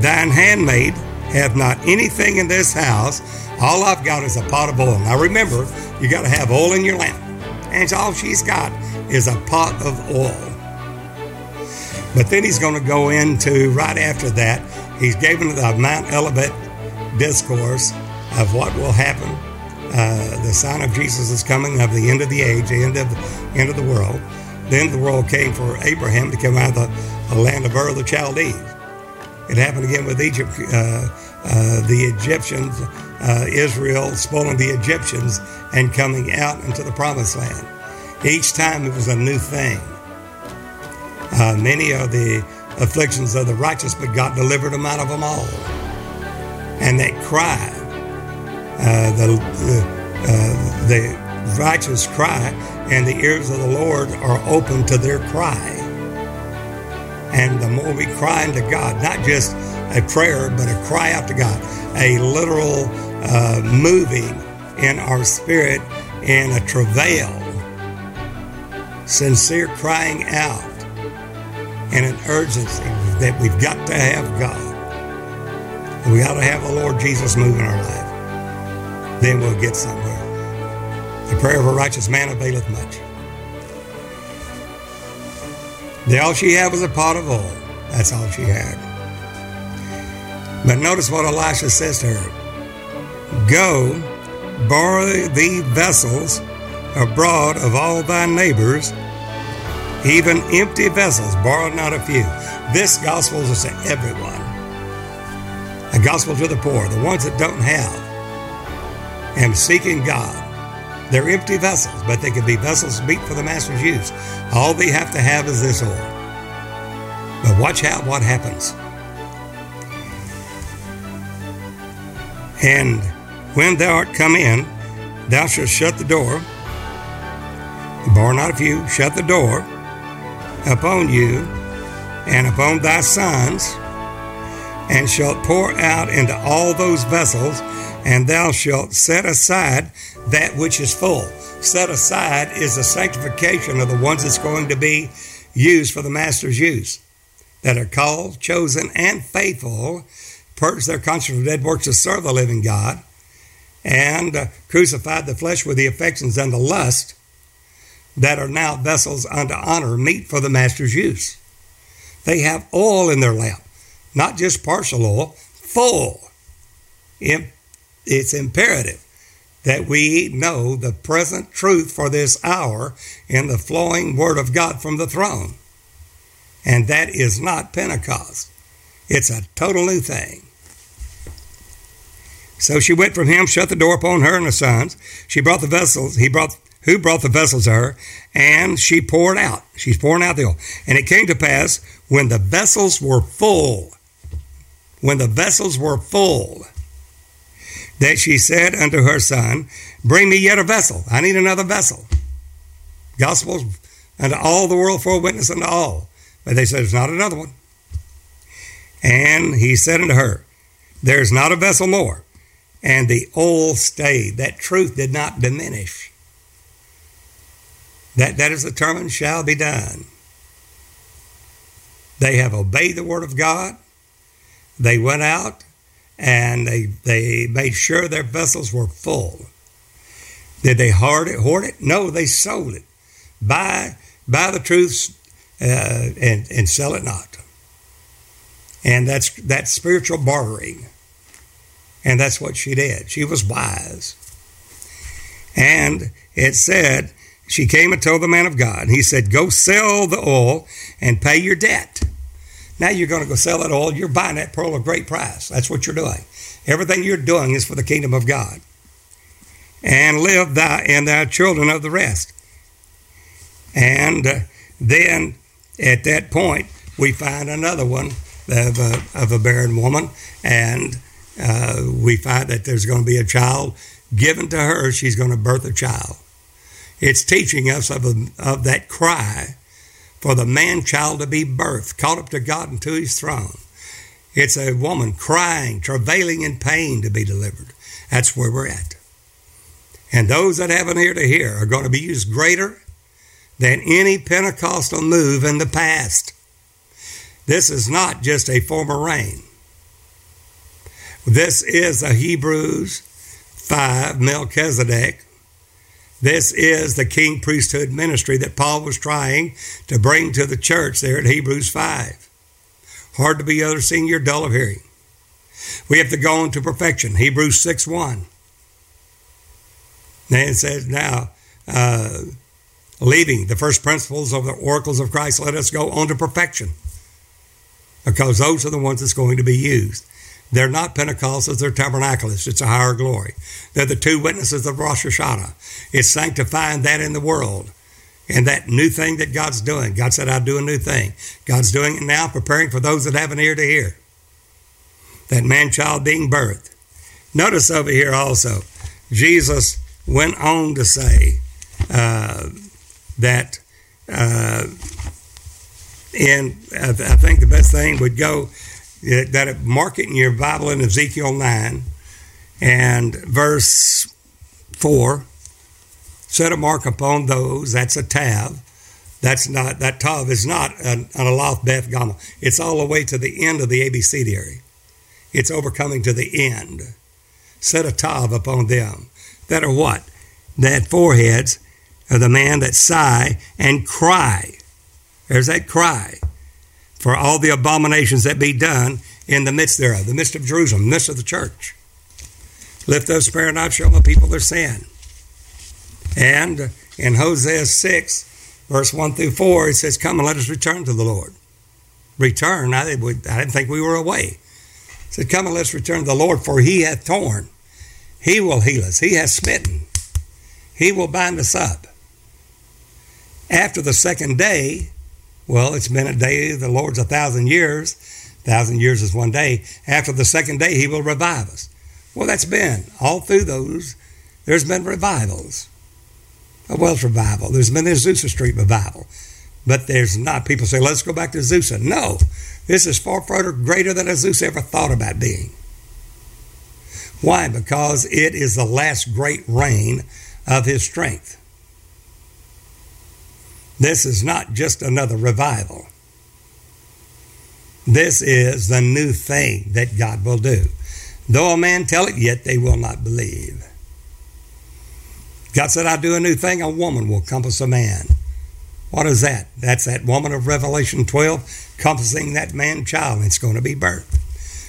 thine handmaid hath not anything in this house. All I've got is a pot of oil. Now remember, you got to have oil in your lamp. And all she's got is a pot of oil. But then he's going to go into, right after that, he's given the Mount Olivet discourse of what will happen. The sign of Jesus is coming, of the end of the age, the end of the world. The end of the world came for Abraham to come out of the land of Ur of the Chaldees. It happened again with Egypt, the Egyptians, Israel spoiling the Egyptians and coming out into the promised land. Each time it was a new thing. Many are the afflictions of the righteous, but God delivered them out of them all. And that cry, the righteous cry, and the ears of the Lord are open to their cry. And the more we cry unto God, not just a prayer, but a cry out to God, a literal moving in our spirit in a travail, sincere crying out, and an urgency that we've got to have God. We got to have the Lord Jesus move in our life. Then we'll get somewhere. The prayer of a righteous man availeth much. All she had was a pot of oil. That's all she had. But notice what Elisha says to her. Go, borrow thee vessels abroad of all thy neighbors, even empty vessels, borrow not a few. This gospel is to everyone. A gospel to the poor, the ones that don't have, and seeking God. They're empty vessels, but they could be vessels meet for the master's use. All they have to have is this oil. But watch out what happens. And when thou art come in, thou shalt shut the door, borrow not a few, shut the door upon you and upon thy sons, and shalt pour out into all those vessels, and thou shalt set aside that which is full. Set aside is the sanctification of the ones that's going to be used for the master's use, that are called, chosen, and faithful, purge their conscience from dead works to serve the living God, and crucified the flesh with the affections and the lust, that are now vessels unto honor, meet for the master's use. They have oil in their lamp, not just partial oil, full. It's imperative that we know the present truth for this hour in the flowing word of God from the throne. And that is not Pentecost. It's a total new thing. So she went from him, shut the door upon her and her sons. She brought the vessels. Who brought the vessels to her, and she poured out. She's pouring out the oil. And it came to pass when the vessels were full, that she said unto her son, bring me yet a vessel. I need another vessel. Gospels unto all the world for a witness unto all. But they said, there's not another one. And he said unto her, there's not a vessel more. And the oil stayed. That truth did not diminish. That is determined shall be done. They have obeyed the word of God. They went out and they made sure their vessels were full. Did they hoard it? No, they sold it. Buy the truth and sell it not. And that's spiritual bartering. And that's what she did. She was wise. And it said, she came and told the man of God. He said, go sell the oil and pay your debt. Now you're going to go sell that oil. You're buying that pearl of great price. That's what you're doing. Everything you're doing is for the kingdom of God. And live thou and thy children of the rest. And then at that point, we find another one of a barren woman. And we find that there's going to be a child given to her. She's going to birth a child. It's teaching us of that cry for the man-child to be birthed, caught up to God and to his throne. It's a woman crying, travailing in pain to be delivered. That's where we're at. And those that have an ear to hear are going to be used greater than any Pentecostal move in the past. This is not just a former rain. This is a Hebrews 5 Melchizedek. This is the king priesthood ministry that Paul was trying to bring to the church there at Hebrews 5. Hard to be other-seeing, you're dull of hearing. We have to go on to perfection, Hebrews 6:1. Then it says, now, leaving the first principles of the oracles of Christ, let us go on to perfection. Because those are the ones that's going to be used. They're not Pentecostals, they're tabernacleists. It's a higher glory. They're the two witnesses of Rosh Hashanah. It's sanctifying that in the world and that new thing that God's doing. God said, I do a new thing. God's doing it now, preparing for those that have an ear to hear. That man-child being birthed. Notice over here also, Jesus went on to say that I think the best thing would go that mark it in your Bible in Ezekiel 9 and verse 4. Set a mark upon those. That's a tav. That tav is not an Aleph Beth Gimel. It's all the way to the end of the ABCDary. It's overcoming to the end. Set a tav upon them. That are what? That foreheads of the man that sigh and cry. There's that cry for all the abominations that be done in the midst thereof, the midst of Jerusalem, the midst of the church. Lift up, spare not, show my people their sin. And in Hosea 6, verse 1 through 4, it says, come and let us return to the Lord. Return, I didn't think we were away. It said, come and let us return to the Lord, for he hath torn. He will heal us. He hath smitten. He will bind us up. After the second day, well, it's been a day, the Lord's 1,000 years. 1,000 years is one day. After the second day, he will revive us. Well, that's been all through those. There's been revivals. A Welsh revival. There's been the Azusa Street revival. But there's not. People say, let's go back to Azusa. No. This is far further greater than Azusa ever thought about being. Why? Because it is the last great reign of his strength. This is not just another revival. This is the new thing that God will do. Though a man tell it, yet they will not believe. God said, I do a new thing, a woman will compass a man. What is that? That's that woman of Revelation 12 compassing that man child. It's going to be birth.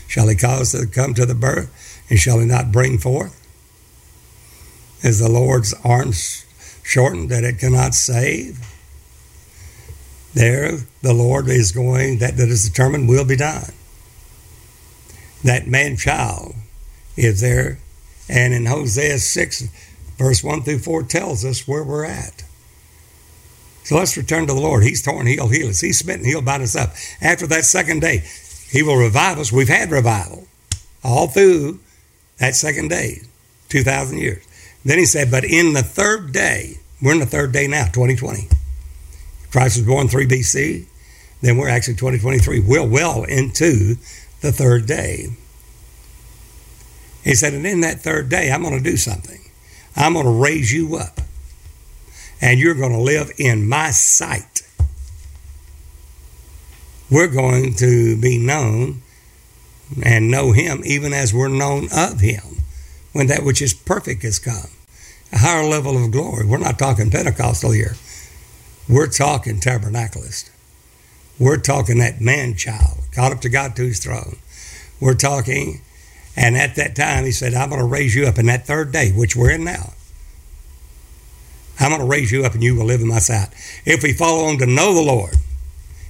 Shall he cause to come to the birth, and shall he not bring forth? Is the Lord's arms shortened that it cannot save? There the Lord is going, that is determined will be done. That man child is there. And in Hosea 6, verse 1 through 4 tells us where we're at. So let's return to the Lord. He's torn, he'll heal us. He's smitten, he'll bind us up. After that second day, he will revive us. We've had revival all through that second day, 2,000 years. Then he said, but in the third day, we're in the third day now, 2020. Christ was born 3 B.C. Then we're actually 2023. We're well into the third day. He said, and in that third day, I'm going to do something. I'm going to raise you up. And you're going to live in my sight. We're going to be known and know him even as we're known of him. When that which is perfect has come. A higher level of glory. We're not talking Pentecostal here. We're talking tabernacleist. We're talking that man-child caught up to God to his throne. We're talking, and at that time he said, I'm going to raise you up in that third day, which we're in now. I'm going to raise you up and you will live in my sight. If we follow on to know the Lord,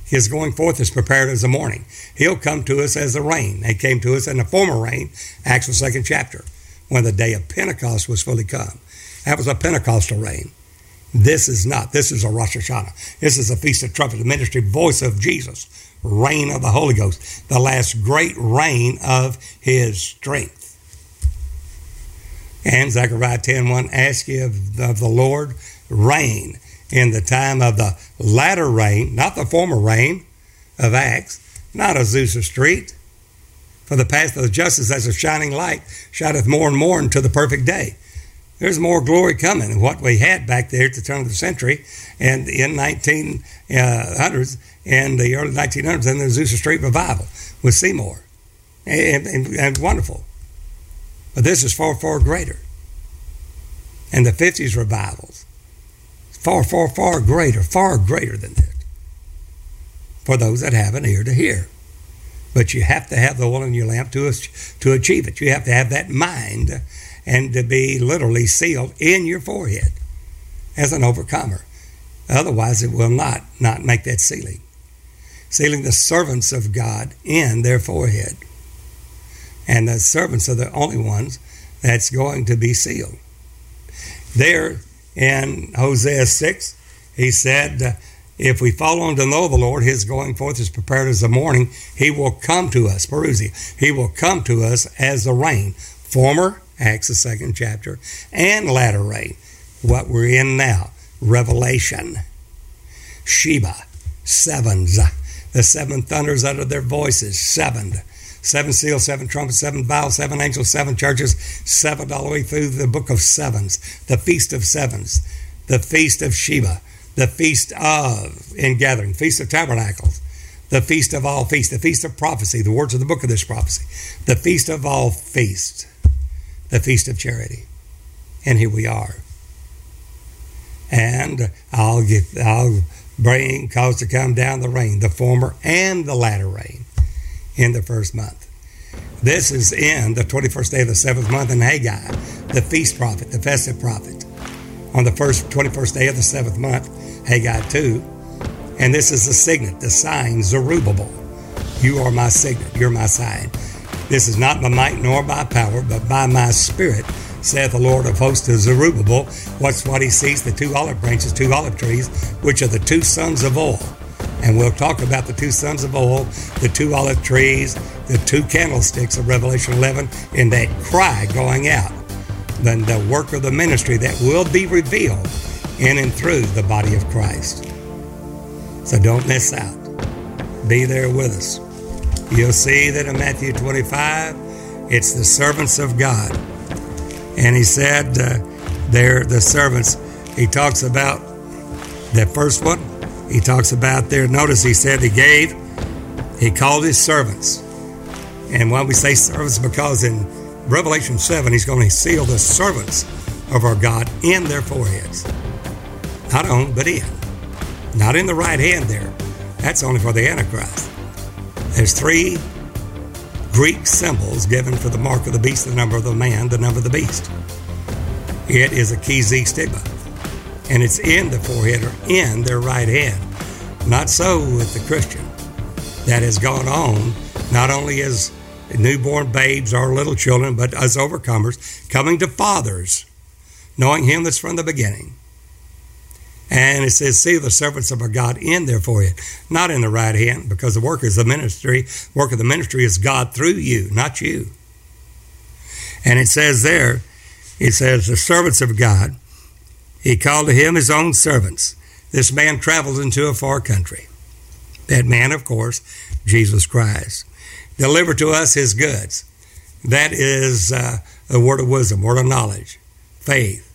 his going forth is prepared as the morning. He'll come to us as the rain. They came to us in the former rain, Acts the 2nd chapter, when the day of Pentecost was fully come. That was a Pentecostal rain. This is not. This is a Rosh Hashanah. This is a Feast of Trumpets, the ministry voice of Jesus, reign of the Holy Ghost, the last great reign of his strength. And Zechariah 10:1, ask ye of the Lord reign in the time of the latter rain, not the former rain of Acts, not Azusa Street. For the path of the justice as a shining light shineth more and more unto the perfect day. There's more glory coming than what we had back there at the turn of the century and in 1900s and the early 1900s and the Azusa Street revival with Seymour. And wonderful. But this is far, far greater. And the 50s revivals, far, far, far greater than that for those that have an ear to hear. But you have to have the oil in your lamp to achieve it. You have to have that mind and to be literally sealed in your forehead as an overcomer. Otherwise, it will not make that sealing. Sealing the servants of God in their forehead. And the servants are the only ones that's going to be sealed. There in Hosea 6, he said, if we follow him to know the Lord, his going forth is prepared as the morning. He will come to us, Perusia. He will come to us as the rain. Former, Acts the 2nd chapter, and latter rain. What we're in now, Revelation. Sheba, sevens. The seven thunders uttered their voices, seven. Seven seals, seven trumpets, seven vials, seven angels, seven churches, seven all the way through the book of sevens. The feast of sevens. The feast of Sheba. The feast of ingathering, feast of tabernacles, the feast of all feasts, the feast of prophecy, the words of the book of this prophecy, the feast of all feasts, the feast of charity. And here we are. And I'll Rain caused to come down the rain, the former and the latter rain, in the first month. This is in the 21st day of the seventh month in Haggai, the feast prophet, the festive prophet, on the 21st day of the seventh month, Haggai 2. And this is the signet, the sign, Zerubbabel. You are my signet, you're my sign. This is not by might nor by power, but by my spirit, saith the Lord of hosts to Zerubbabel. What's what he sees? The two olive branches, two olive trees, which are the two sons of oil. And we'll talk about the two sons of oil, the two olive trees, the two candlesticks of Revelation 11, and that cry going out. Then the work of the ministry that will be revealed in and through the body of Christ. So don't miss out. Be there with us. You'll see that in Matthew 25, it's the servants of God. And he said they're the servants. He talks about the first one. He talks about there. Notice he said he called his servants. And why we say servants? Because in Revelation 7, he's going to seal the servants of our God in their foreheads. Not on, but in. Not in the right hand there. That's only for the Antichrist. There's three Greek symbols given for the mark of the beast, the number of the man, the number of the beast. It is a KZ stigma, and it's in the forehead or in their right hand. Not so with the Christian. That has gone on, not only as newborn babes or little children, but as overcomers, coming to fathers, knowing him that's from the beginning. And it says, see the servants of our God in their forehead, not in the right hand, because the work is the ministry. Work of the ministry is God through you, not you. And it says there, it says the servants of God, he called to him his own servants. This man travels into a far country. That man, of course, Jesus Christ. Deliver to us his goods. That is the word of wisdom, word of knowledge, faith.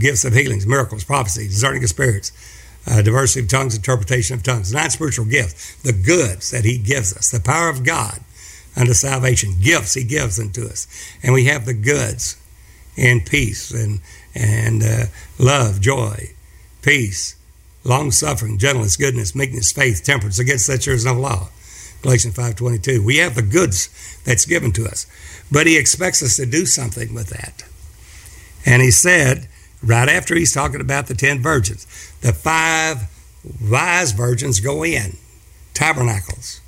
Gifts of healings, miracles, prophecy, discerning of spirits, diversity of tongues, interpretation of tongues, 9 spiritual gifts, the goods that he gives us, the power of God unto salvation, gifts he gives unto us. And we have the goods in peace and love, joy, peace, long-suffering, gentleness, goodness, meekness, faith, temperance. Against such there is no law. Galatians 5:22. We have the goods that's given to us. But he expects us to do something with that. And he said, right after he's talking about the 10 virgins, the 5 wise virgins go in, tabernacles.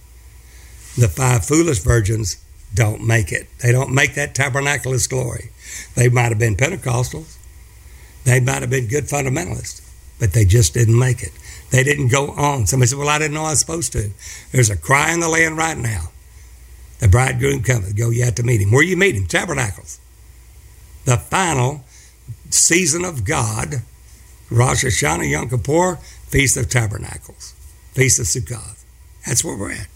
The 5 foolish virgins don't make it. They don't make that tabernaculist glory. They might have been Pentecostals. They might have been good fundamentalists, but they just didn't make it. They didn't go on. Somebody said, well, I didn't know I was supposed to. There's a cry in the land right now. The bridegroom cometh. Go ye out to meet him. Where you meet him? Tabernacles. The final season of God, Rosh Hashanah, Yom Kippur, Feast of Tabernacles, Feast of Sukkot. That's where we're at.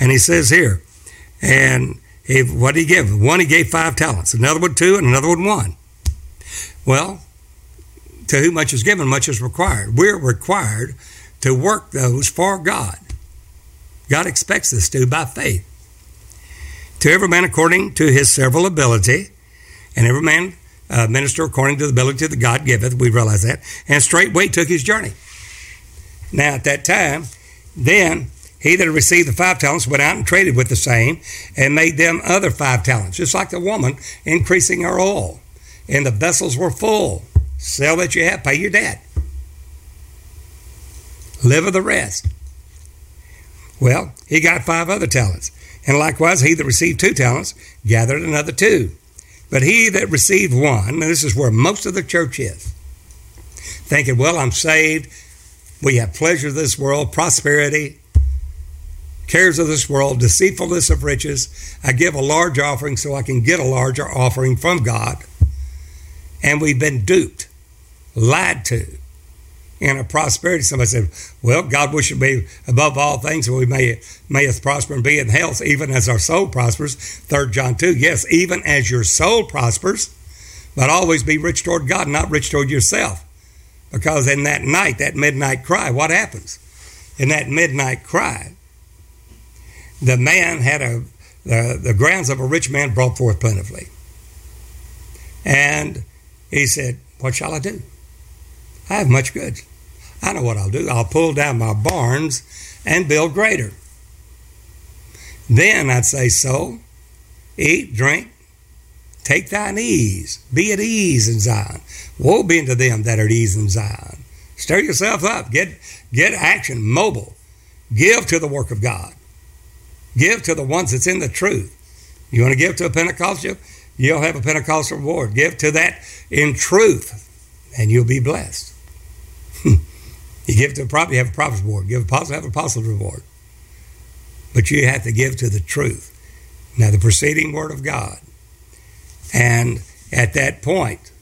And he says here, and what did he give? One, he gave 5 talents, another one 2, and another one 1. Well, to whom much is given, much is required. We're required to work those for God. God expects us to by faith. To every man according to his several ability, and every man minister according to the ability that God giveth. We realize that. And straightway took his journey. Now at that time, then he that had received the 5 talents went out and traded with the same and made them other 5 talents. Just like the woman increasing her oil. And the vessels were full. Sell that you have, pay your debt. Live of the rest. Well, he got 5 other talents. And likewise, he that received 2 talents gathered another 2. But he that received 1, and this is where most of the church is, thinking, well, I'm saved. We have pleasure of this world, prosperity, cares of this world, deceitfulness of riches. I give a large offering so I can get a larger offering from God. And we've been duped, lied to. In a prosperity, somebody said, well, God wishes be above all things, we mayeth prosper and be in health, even as our soul prospers. 3 John 2, yes, even as your soul prospers, but always be rich toward God, not rich toward yourself. Because in that night, that midnight cry, what happens? In that midnight cry, the man had the grounds of a rich man brought forth plentifully. And he said, what shall I do? I have much goods. I know what I'll do. I'll pull down my barns and build greater. Then I'd say, soul, eat, drink, take thine ease. Be at ease in Zion. Woe be unto them that are at ease in Zion. Stir yourself up. Get action, mobile. Give to the work of God. Give to the ones that's in the truth. You want to give to a Pentecostal? You'll have a Pentecostal reward. Give to that in truth, and you'll be blessed. You give to a prophet, you have a prophet's reward. Give an apostle, have an apostle's reward. But you have to give to the truth. Now, the preceding word of God. And at that point,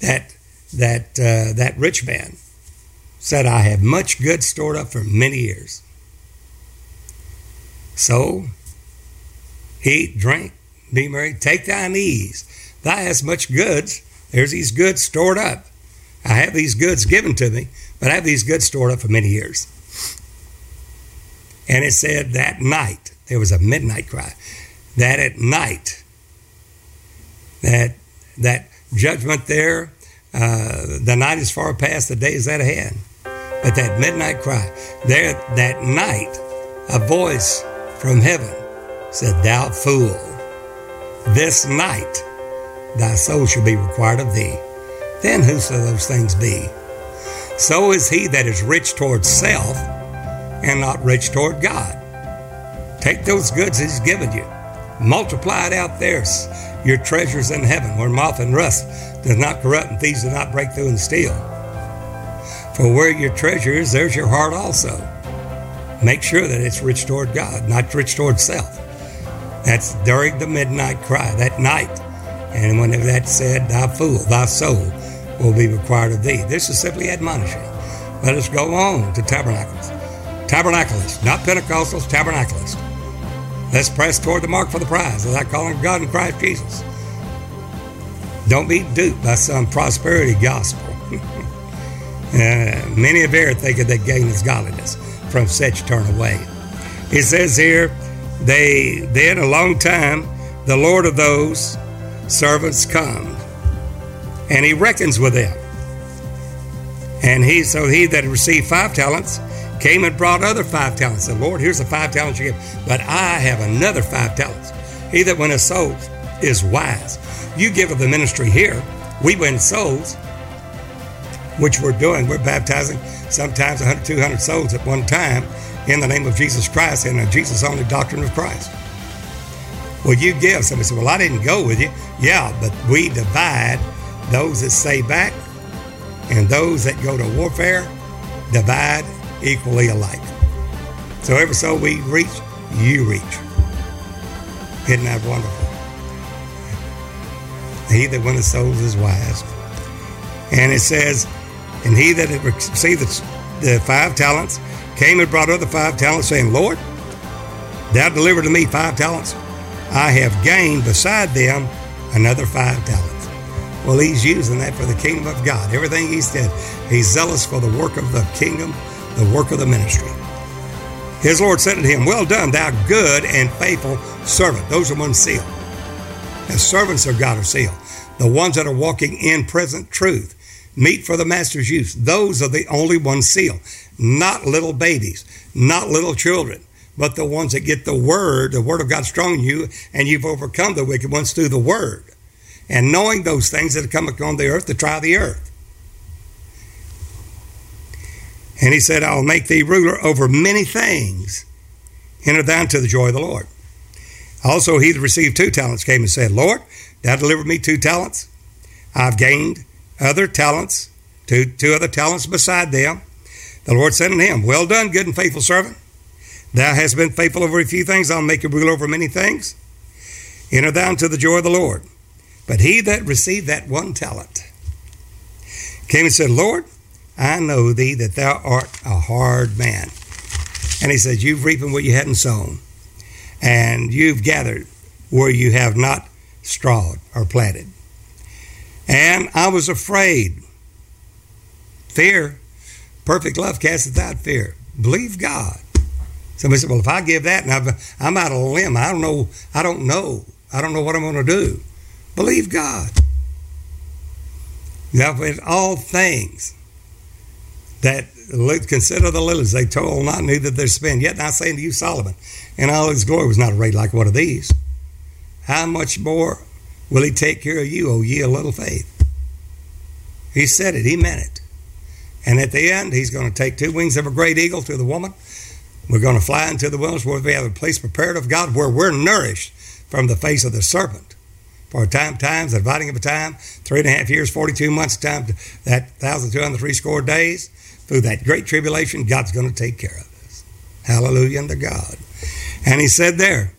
that rich man said, I have much good stored up for many years. So, eat, drink, be merry, take thine ease. Thou hast much goods. There's these goods stored up. I have these goods given to me, but I have these goods stored up for many years. And it said that night, there was a midnight cry, that at night, that judgment there, the night is far past, the day is at hand. But that midnight cry, there that night, a voice from heaven said, thou fool, this night thy soul shall be required of thee. Then whose shall those things be? So is he that is rich toward self and not rich toward God. Take those goods he's given you. Multiply it out there. Your treasures in heaven, where moth and rust does not corrupt and thieves do not break through and steal. For where your treasure is, there's your heart also. Make sure that it's rich toward God, not rich toward self. That's during the midnight cry, that night. And whenever that said, thy fool, thy soul will be required of thee. This is simply admonishing. Let us go on to tabernacles. Tabernacleists, not Pentecostals, tabernacleists. Let's press toward the mark for the prize, as I call on God in Christ Jesus. Don't be duped by some prosperity gospel. Many of error thinketh that gain is godliness. From such turn away. It says here, they then a long time, the Lord of those servants come, and he reckons with them. And he that received 5 talents came and brought other 5 talents. Said, Lord, here's the 5 talents you give, but I have another 5 talents. He that winneth souls is wise. You give of the ministry here. We win souls, which we're doing. We're baptizing sometimes 100, 200 souls at one time in the name of Jesus Christ and a Jesus-only doctrine of Christ. Well, you give. Somebody said, well, I didn't go with you. Yeah, but we divide those that stay back and those that go to warfare, divide equally alike. So every soul we reach, you reach. Isn't that wonderful? He that winneth souls is wise. And it says, and he that had received the 5 talents came and brought other 5 talents, saying, Lord, thou delivered to me 5 talents. I have gained beside them another 5 talents. Well, he's using that for the kingdom of God. Everything he said, he's zealous for the work of the kingdom, the work of the ministry. His Lord said unto him, well done, thou good and faithful servant. Those are one seal. The servants of God are sealed. The ones that are walking in present truth, meat for the master's use, those are the only ones sealed. Not little babies, not little children, but the ones that get the word of God strong in you, and you've overcome the wicked ones through the word. And knowing those things that have come upon the earth to try the earth. And he said, I'll make thee ruler over many things. Enter thou into the joy of the Lord. Also he that received 2 talents came and said, Lord, thou delivered me 2 talents. I've gained other talents, two other talents beside them. The Lord said unto him, well done, good and faithful servant. Thou hast been faithful over a few things. I'll make you rule over many things. Enter thou into the joy of the Lord. But he that received that 1 talent came and said, Lord, I know thee that thou art a hard man. And he said, you've reaping what you hadn't sown. And you've gathered where you have not strawed or planted. And I was afraid. Fear. Perfect love casteth out fear. Believe God. Somebody said, well, if I give that and I'm out of a limb, I don't know what I'm going to do. Believe God. Now, in all things, that consider the lilies, they toil not, neither their spin. Yet I say unto you, Solomon, in all his glory was not arrayed like one of these. How much more will he take care of you, O ye of little faith? He said it, he meant it. And at the end, he's going to take two wings of a great eagle to the woman. We're going to fly into the wilderness where we have a place prepared of God, where we're nourished from the face of the serpent. For a time, times, the dividing of a time, 3.5 years, 42 months, time, that 1,260 days, through that great tribulation, God's going to take care of us. Hallelujah unto God. And he said there,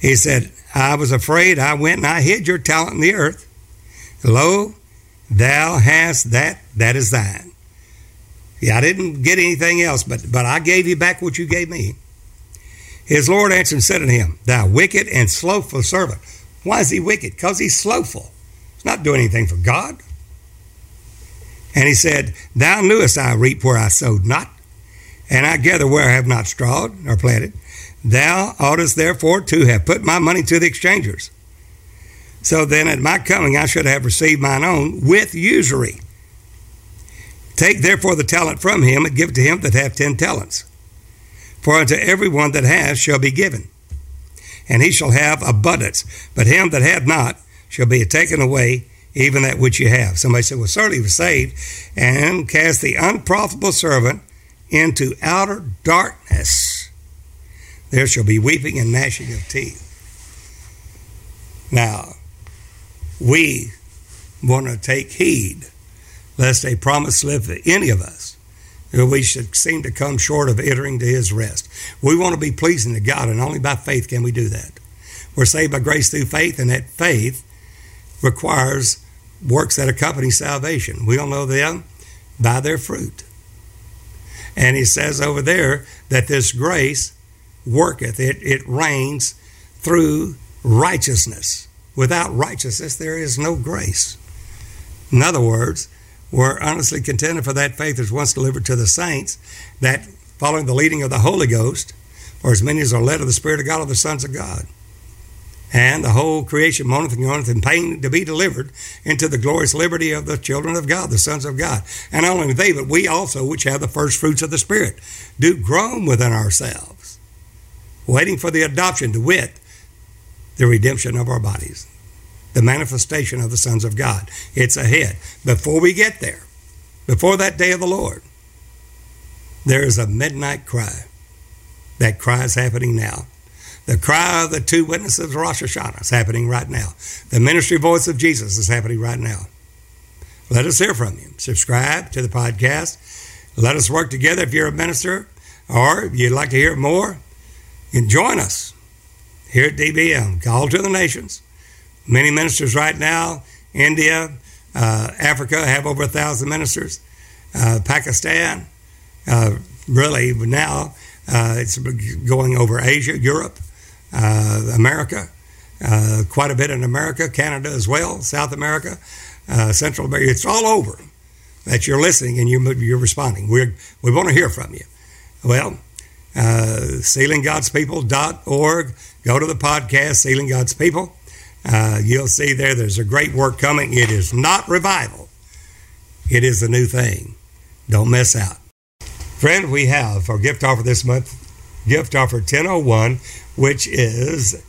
he said, I was afraid, I went and I hid your talent in the earth. Lo, thou hast that is thine. Yeah, I didn't get anything else, but I gave you back what you gave me. His Lord answered and said unto him, thou wicked and slothful servant. Why is he wicked? Because he's slothful. He's not doing anything for God. And he said, thou knewest I reap where I sowed not, and I gather where I have not strawed or planted. Thou oughtest therefore to have put my money to the exchangers. So then at my coming I should have received mine own with usury. Take therefore the talent from him, and give it to him that hath 10 talents. For unto every one that hath shall be given, and he shall have abundance. But him that hath not shall be taken away, even that which you have. Somebody said, well, certainly he was saved, and cast the unprofitable servant into outer darkness. There shall be weeping and gnashing of teeth. Now, we want to take heed, lest a promise slip to any of us, that we should seem to come short of entering to his rest. We want to be pleasing to God, and only by faith can we do that. We're saved by grace through faith, and that faith requires works that accompany salvation. We'll know them by their fruit. And he says over there that this grace worketh. It reigns through righteousness. Without righteousness, there is no grace. In other words, we're honestly contended for that faith as once delivered to the saints, that following the leading of the Holy Ghost, for as many as are led of the Spirit of God are the sons of God. And the whole creation moaneth and groaneth in pain to be delivered into the glorious liberty of the children of God, the sons of God. And not only they, but we also, which have the first fruits of the Spirit, do groan within ourselves, waiting for the adoption, to wit, the redemption of our bodies, the manifestation of the sons of God. It's ahead. Before we get there, before that day of the Lord, there is a midnight cry. That cry is happening now. The cry of the two witnesses of Rosh Hashanah is happening right now. The ministry voice of Jesus is happening right now. Let us hear from you. Subscribe to the podcast. Let us work together. If you're a minister or if you'd like to hear more, you can join us here at DBM, Call to the Nations. Many ministers right now, India, Africa have over 1,000 ministers, Pakistan, really now it's going over Asia, Europe, America, quite a bit in America, Canada as well, South America, Central America. It's all over that you're listening and you're responding. We want to hear from you. Well, sealinggodspeople.org. Go to the podcast, Sealing God's People. You'll see there's a great work coming. It is not revival. It is the new thing. Don't miss out. Friend, we have our gift offer this month, gift offer 1001, which is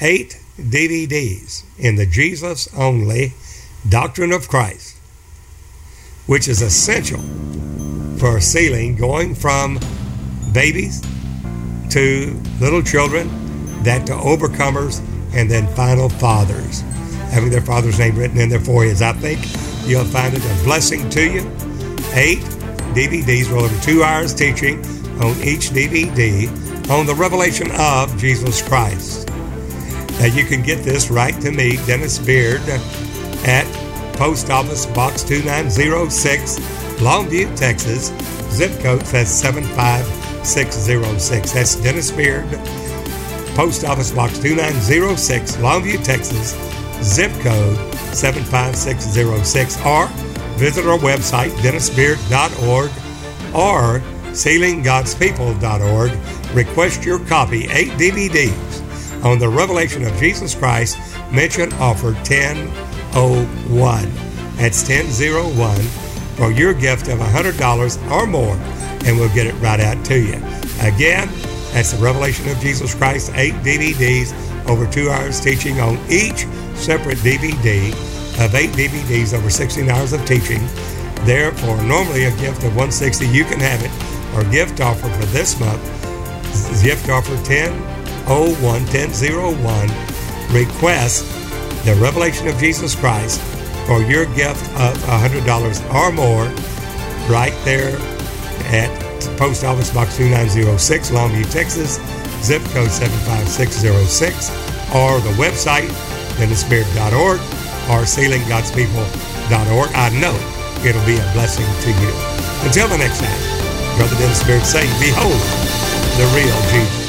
8 DVDs in the Jesus Only Doctrine of Christ, which is essential for sealing, going from babies to little children, that to overcomers, and then final fathers, having their father's name written in their foreheads. I think you'll find it a blessing to you. 8 DVDs, well over 2 hours teaching on each DVD on the revelation of Jesus Christ. Now you can get this right to me, Dennis Beard, at Post Office Box 2906, Longview, Texas, zip code that's 75606. That's Dennis Beard, Post Office Box 2906, Longview, Texas, zip code 75606. Or visit our website, DennisBeard.org or SealingGodsPeople.org. Request your copy, 8 DVDs, on the revelation of Jesus Christ, mention offer 1001. That's 1001. for your gift of $100 or more, and we'll get it right out to you. Again, that's the Revelation of Jesus Christ, 8 DVDs, over 2 hours teaching on each separate DVD of 8 DVDs, over 16 hours of teaching. Therefore, normally a gift of $160, you can have it, or gift offer for this month, gift offer 1001, request the Revelation of Jesus Christ for your gift of $100 or more right there at Post Office Box 2906, Longview, Texas, zip code 75606, or the website, DennisBeard.org, or SealingGodsPeople.org. I know it'll be a blessing to you. Until the next time, Brother Dennis Beard saying, behold the real Jesus.